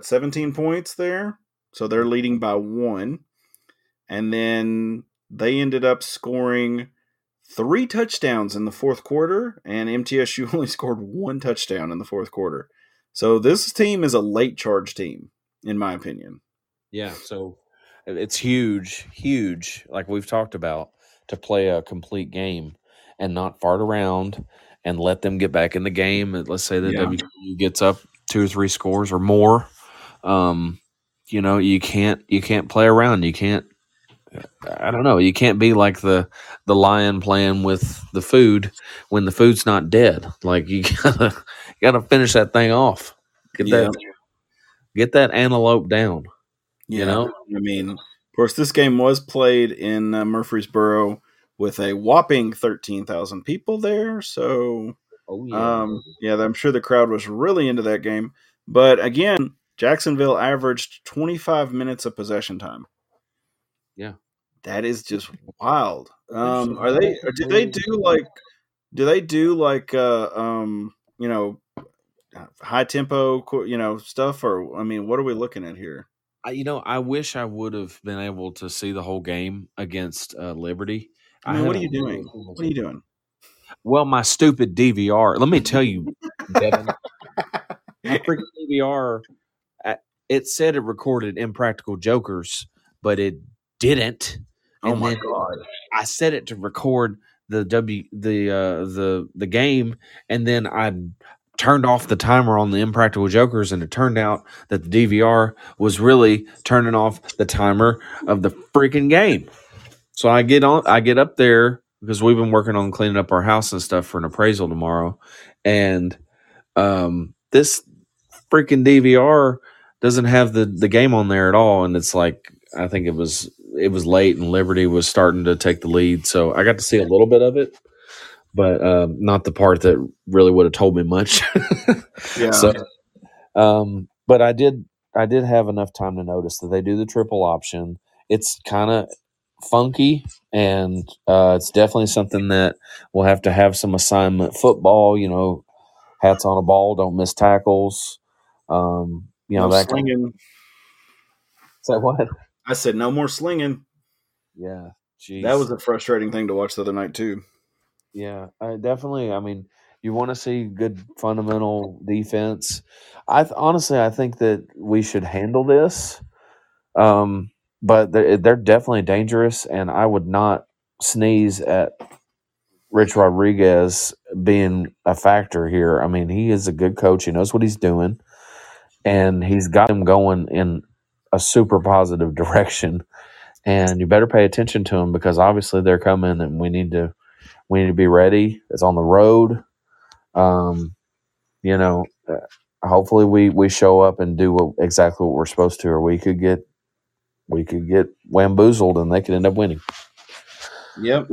17 points there. So they're leading by 1. And then they ended up scoring 3 touchdowns in the fourth quarter, and MTSU only scored 1 touchdown in the fourth quarter. So this team is a late charge team, in my opinion. Yeah, so it's huge, like we've talked about, to play a complete game and not fart around and let them get back in the game. Let's say that WKU gets up 2 or 3 scores or more. You know, you can't play around. You can't I don't know. You can't be like the lion playing with the food when the food's not dead. Like you gotta finish that thing off. Get that antelope down. Yeah, you know? I mean, of course, this game was played in Murfreesboro with a whopping 13,000 people there. So, I'm sure the crowd was really into that game. But again, Jacksonville averaged 25 minutes of possession time. Yeah, that is just wild. Do they do high tempo, stuff? Or, I mean, what are we looking at here? I wish I would have been able to see the whole game against Liberty. I mean, what are you doing? Well, my stupid DVR. Let me tell you, Devin. My freaking DVR, it said it recorded Impractical Jokers, but it didn't. Oh, and my God. I set it to record the game, and then I turned off the timer on the Impractical Jokers, and it turned out that the DVR was really turning off the timer of the freaking game. So I get up there because we've been working on cleaning up our house and stuff for an appraisal tomorrow. And this freaking DVR doesn't have the game on there at all. And it's like, I think it was late and Liberty was starting to take the lead. So I got to see a little bit of it, but not the part that really would have told me much. Yeah. So, but I did have enough time to notice that they do the triple option. It's kind of funky, and it's definitely something that we'll have to have some assignment football, hats on a ball, don't miss tackles. No that slinging. Is that what? I said no more slinging. Yeah. Geez. That was a frustrating thing to watch the other night too. Yeah, definitely. I mean, you want to see good fundamental defense. I think that we should handle this. But they're definitely dangerous, and I would not sneeze at Rich Rodriguez being a factor here. I mean, he is a good coach. He knows what he's doing, and he's got him going in a super positive direction. And you better pay attention to him because obviously they're coming, and we need to be ready. It's on the road. Hopefully we show up and do exactly what we're supposed to, or we could get bamboozled and they could end up winning. Yep.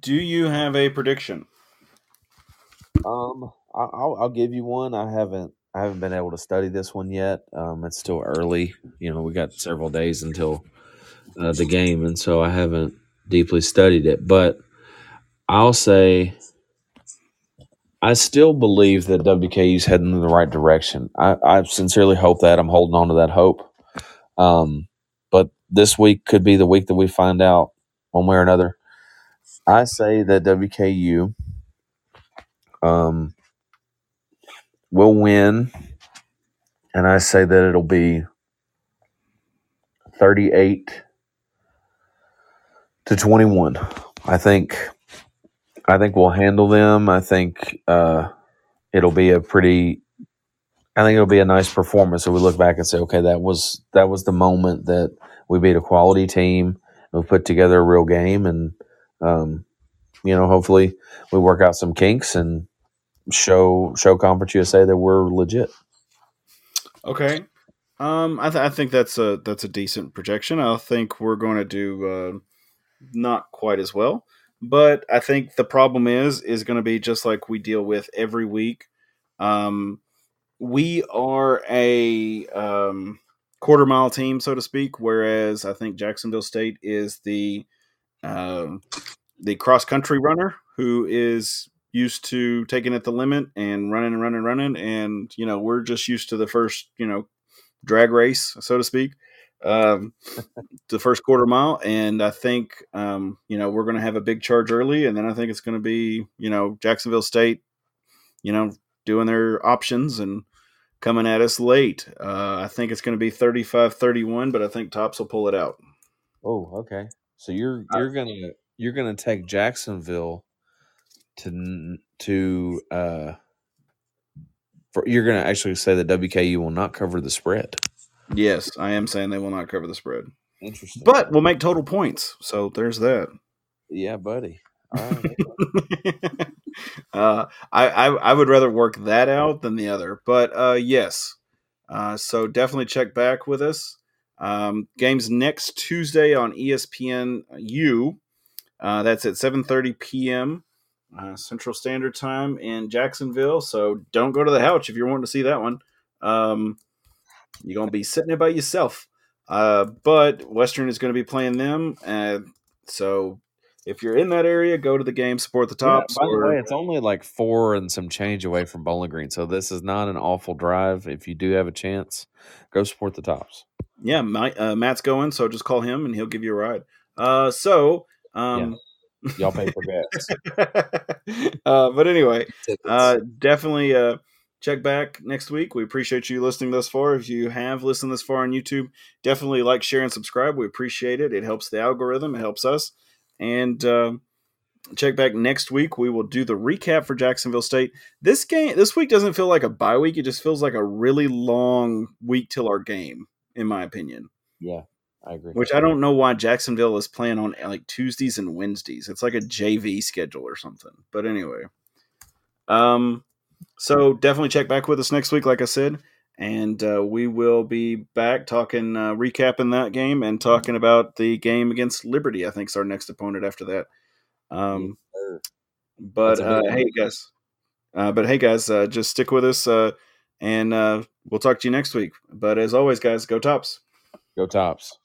Do you have a prediction? I'll give you one. I haven't been able to study this one yet. It's still early. We got several days until the game, and so I haven't deeply studied it. But I'll say I still believe that WKU's heading in the right direction. I sincerely hope that. I'm holding on to that hope. But this week could be the week that we find out one way or another. I say that WKU will win, and I say that it'll be 38-21. I think we'll handle them. I think it'll be a nice performance. So we look back and say, okay, that was the moment that we beat a quality team and we put together a real game. And, hopefully we work out some kinks and show Conference USA that we're legit. Okay. I think that's a decent projection. I think we're going to do not quite as well, but I think the problem is going to be just like we deal with every week. We are a quarter-mile team, so to speak, whereas I think Jacksonville State is the cross-country runner who is used to taking it the limit and running. And, we're just used to the first, drag race, so to speak, the first quarter mile. And I think, we're going to have a big charge early, and then I think it's going to be, Jacksonville State, doing their options and coming at us late. I think it's going to be 35-31, but I think Tops will pull it out. Oh, okay. So you're gonna take Jacksonville you're gonna actually say that WKU will not cover the spread. Yes, I am saying they will not cover the spread. Interesting. But we'll make total points. So there's that. Yeah, buddy. All right. I would rather work that out than the other. But yes. So definitely check back with us. Games next Tuesday on ESPNU. That's at 7:30 p.m. Central Standard Time in Jacksonville. So don't go to the couch if you're wanting to see that one. You're going to be sitting there by yourself. But Western is going to be playing them. So if you're in that area, go to the game, support the Tops. Yeah, by the way, it's only like 4 and some change away from Bowling Green. So this is not an awful drive. If you do have a chance, go support the Tops. Yeah, Matt's going, so just call him and he'll give you a ride. Yeah. Y'all pay for gas. But anyway, definitely check back next week. We appreciate you listening this far. If you have listened this far on YouTube, definitely like, share, and subscribe. We appreciate it. It helps the algorithm. It helps us. And check back next week. We will do the recap for Jacksonville State. This week doesn't feel like a bye week. It just feels like a really long week till our game, in my opinion. Yeah. I agree. Which I don't know why Jacksonville is playing on like Tuesdays and Wednesdays. It's like a JV schedule or something. But anyway, so definitely check back with us next week, like I said, and we will be back talking, recapping that game and talking about the game against Liberty. I think is our next opponent after that. But hey guys, just stick with us, and we'll talk to you next week. But as always, guys, go Tops. Go Tops.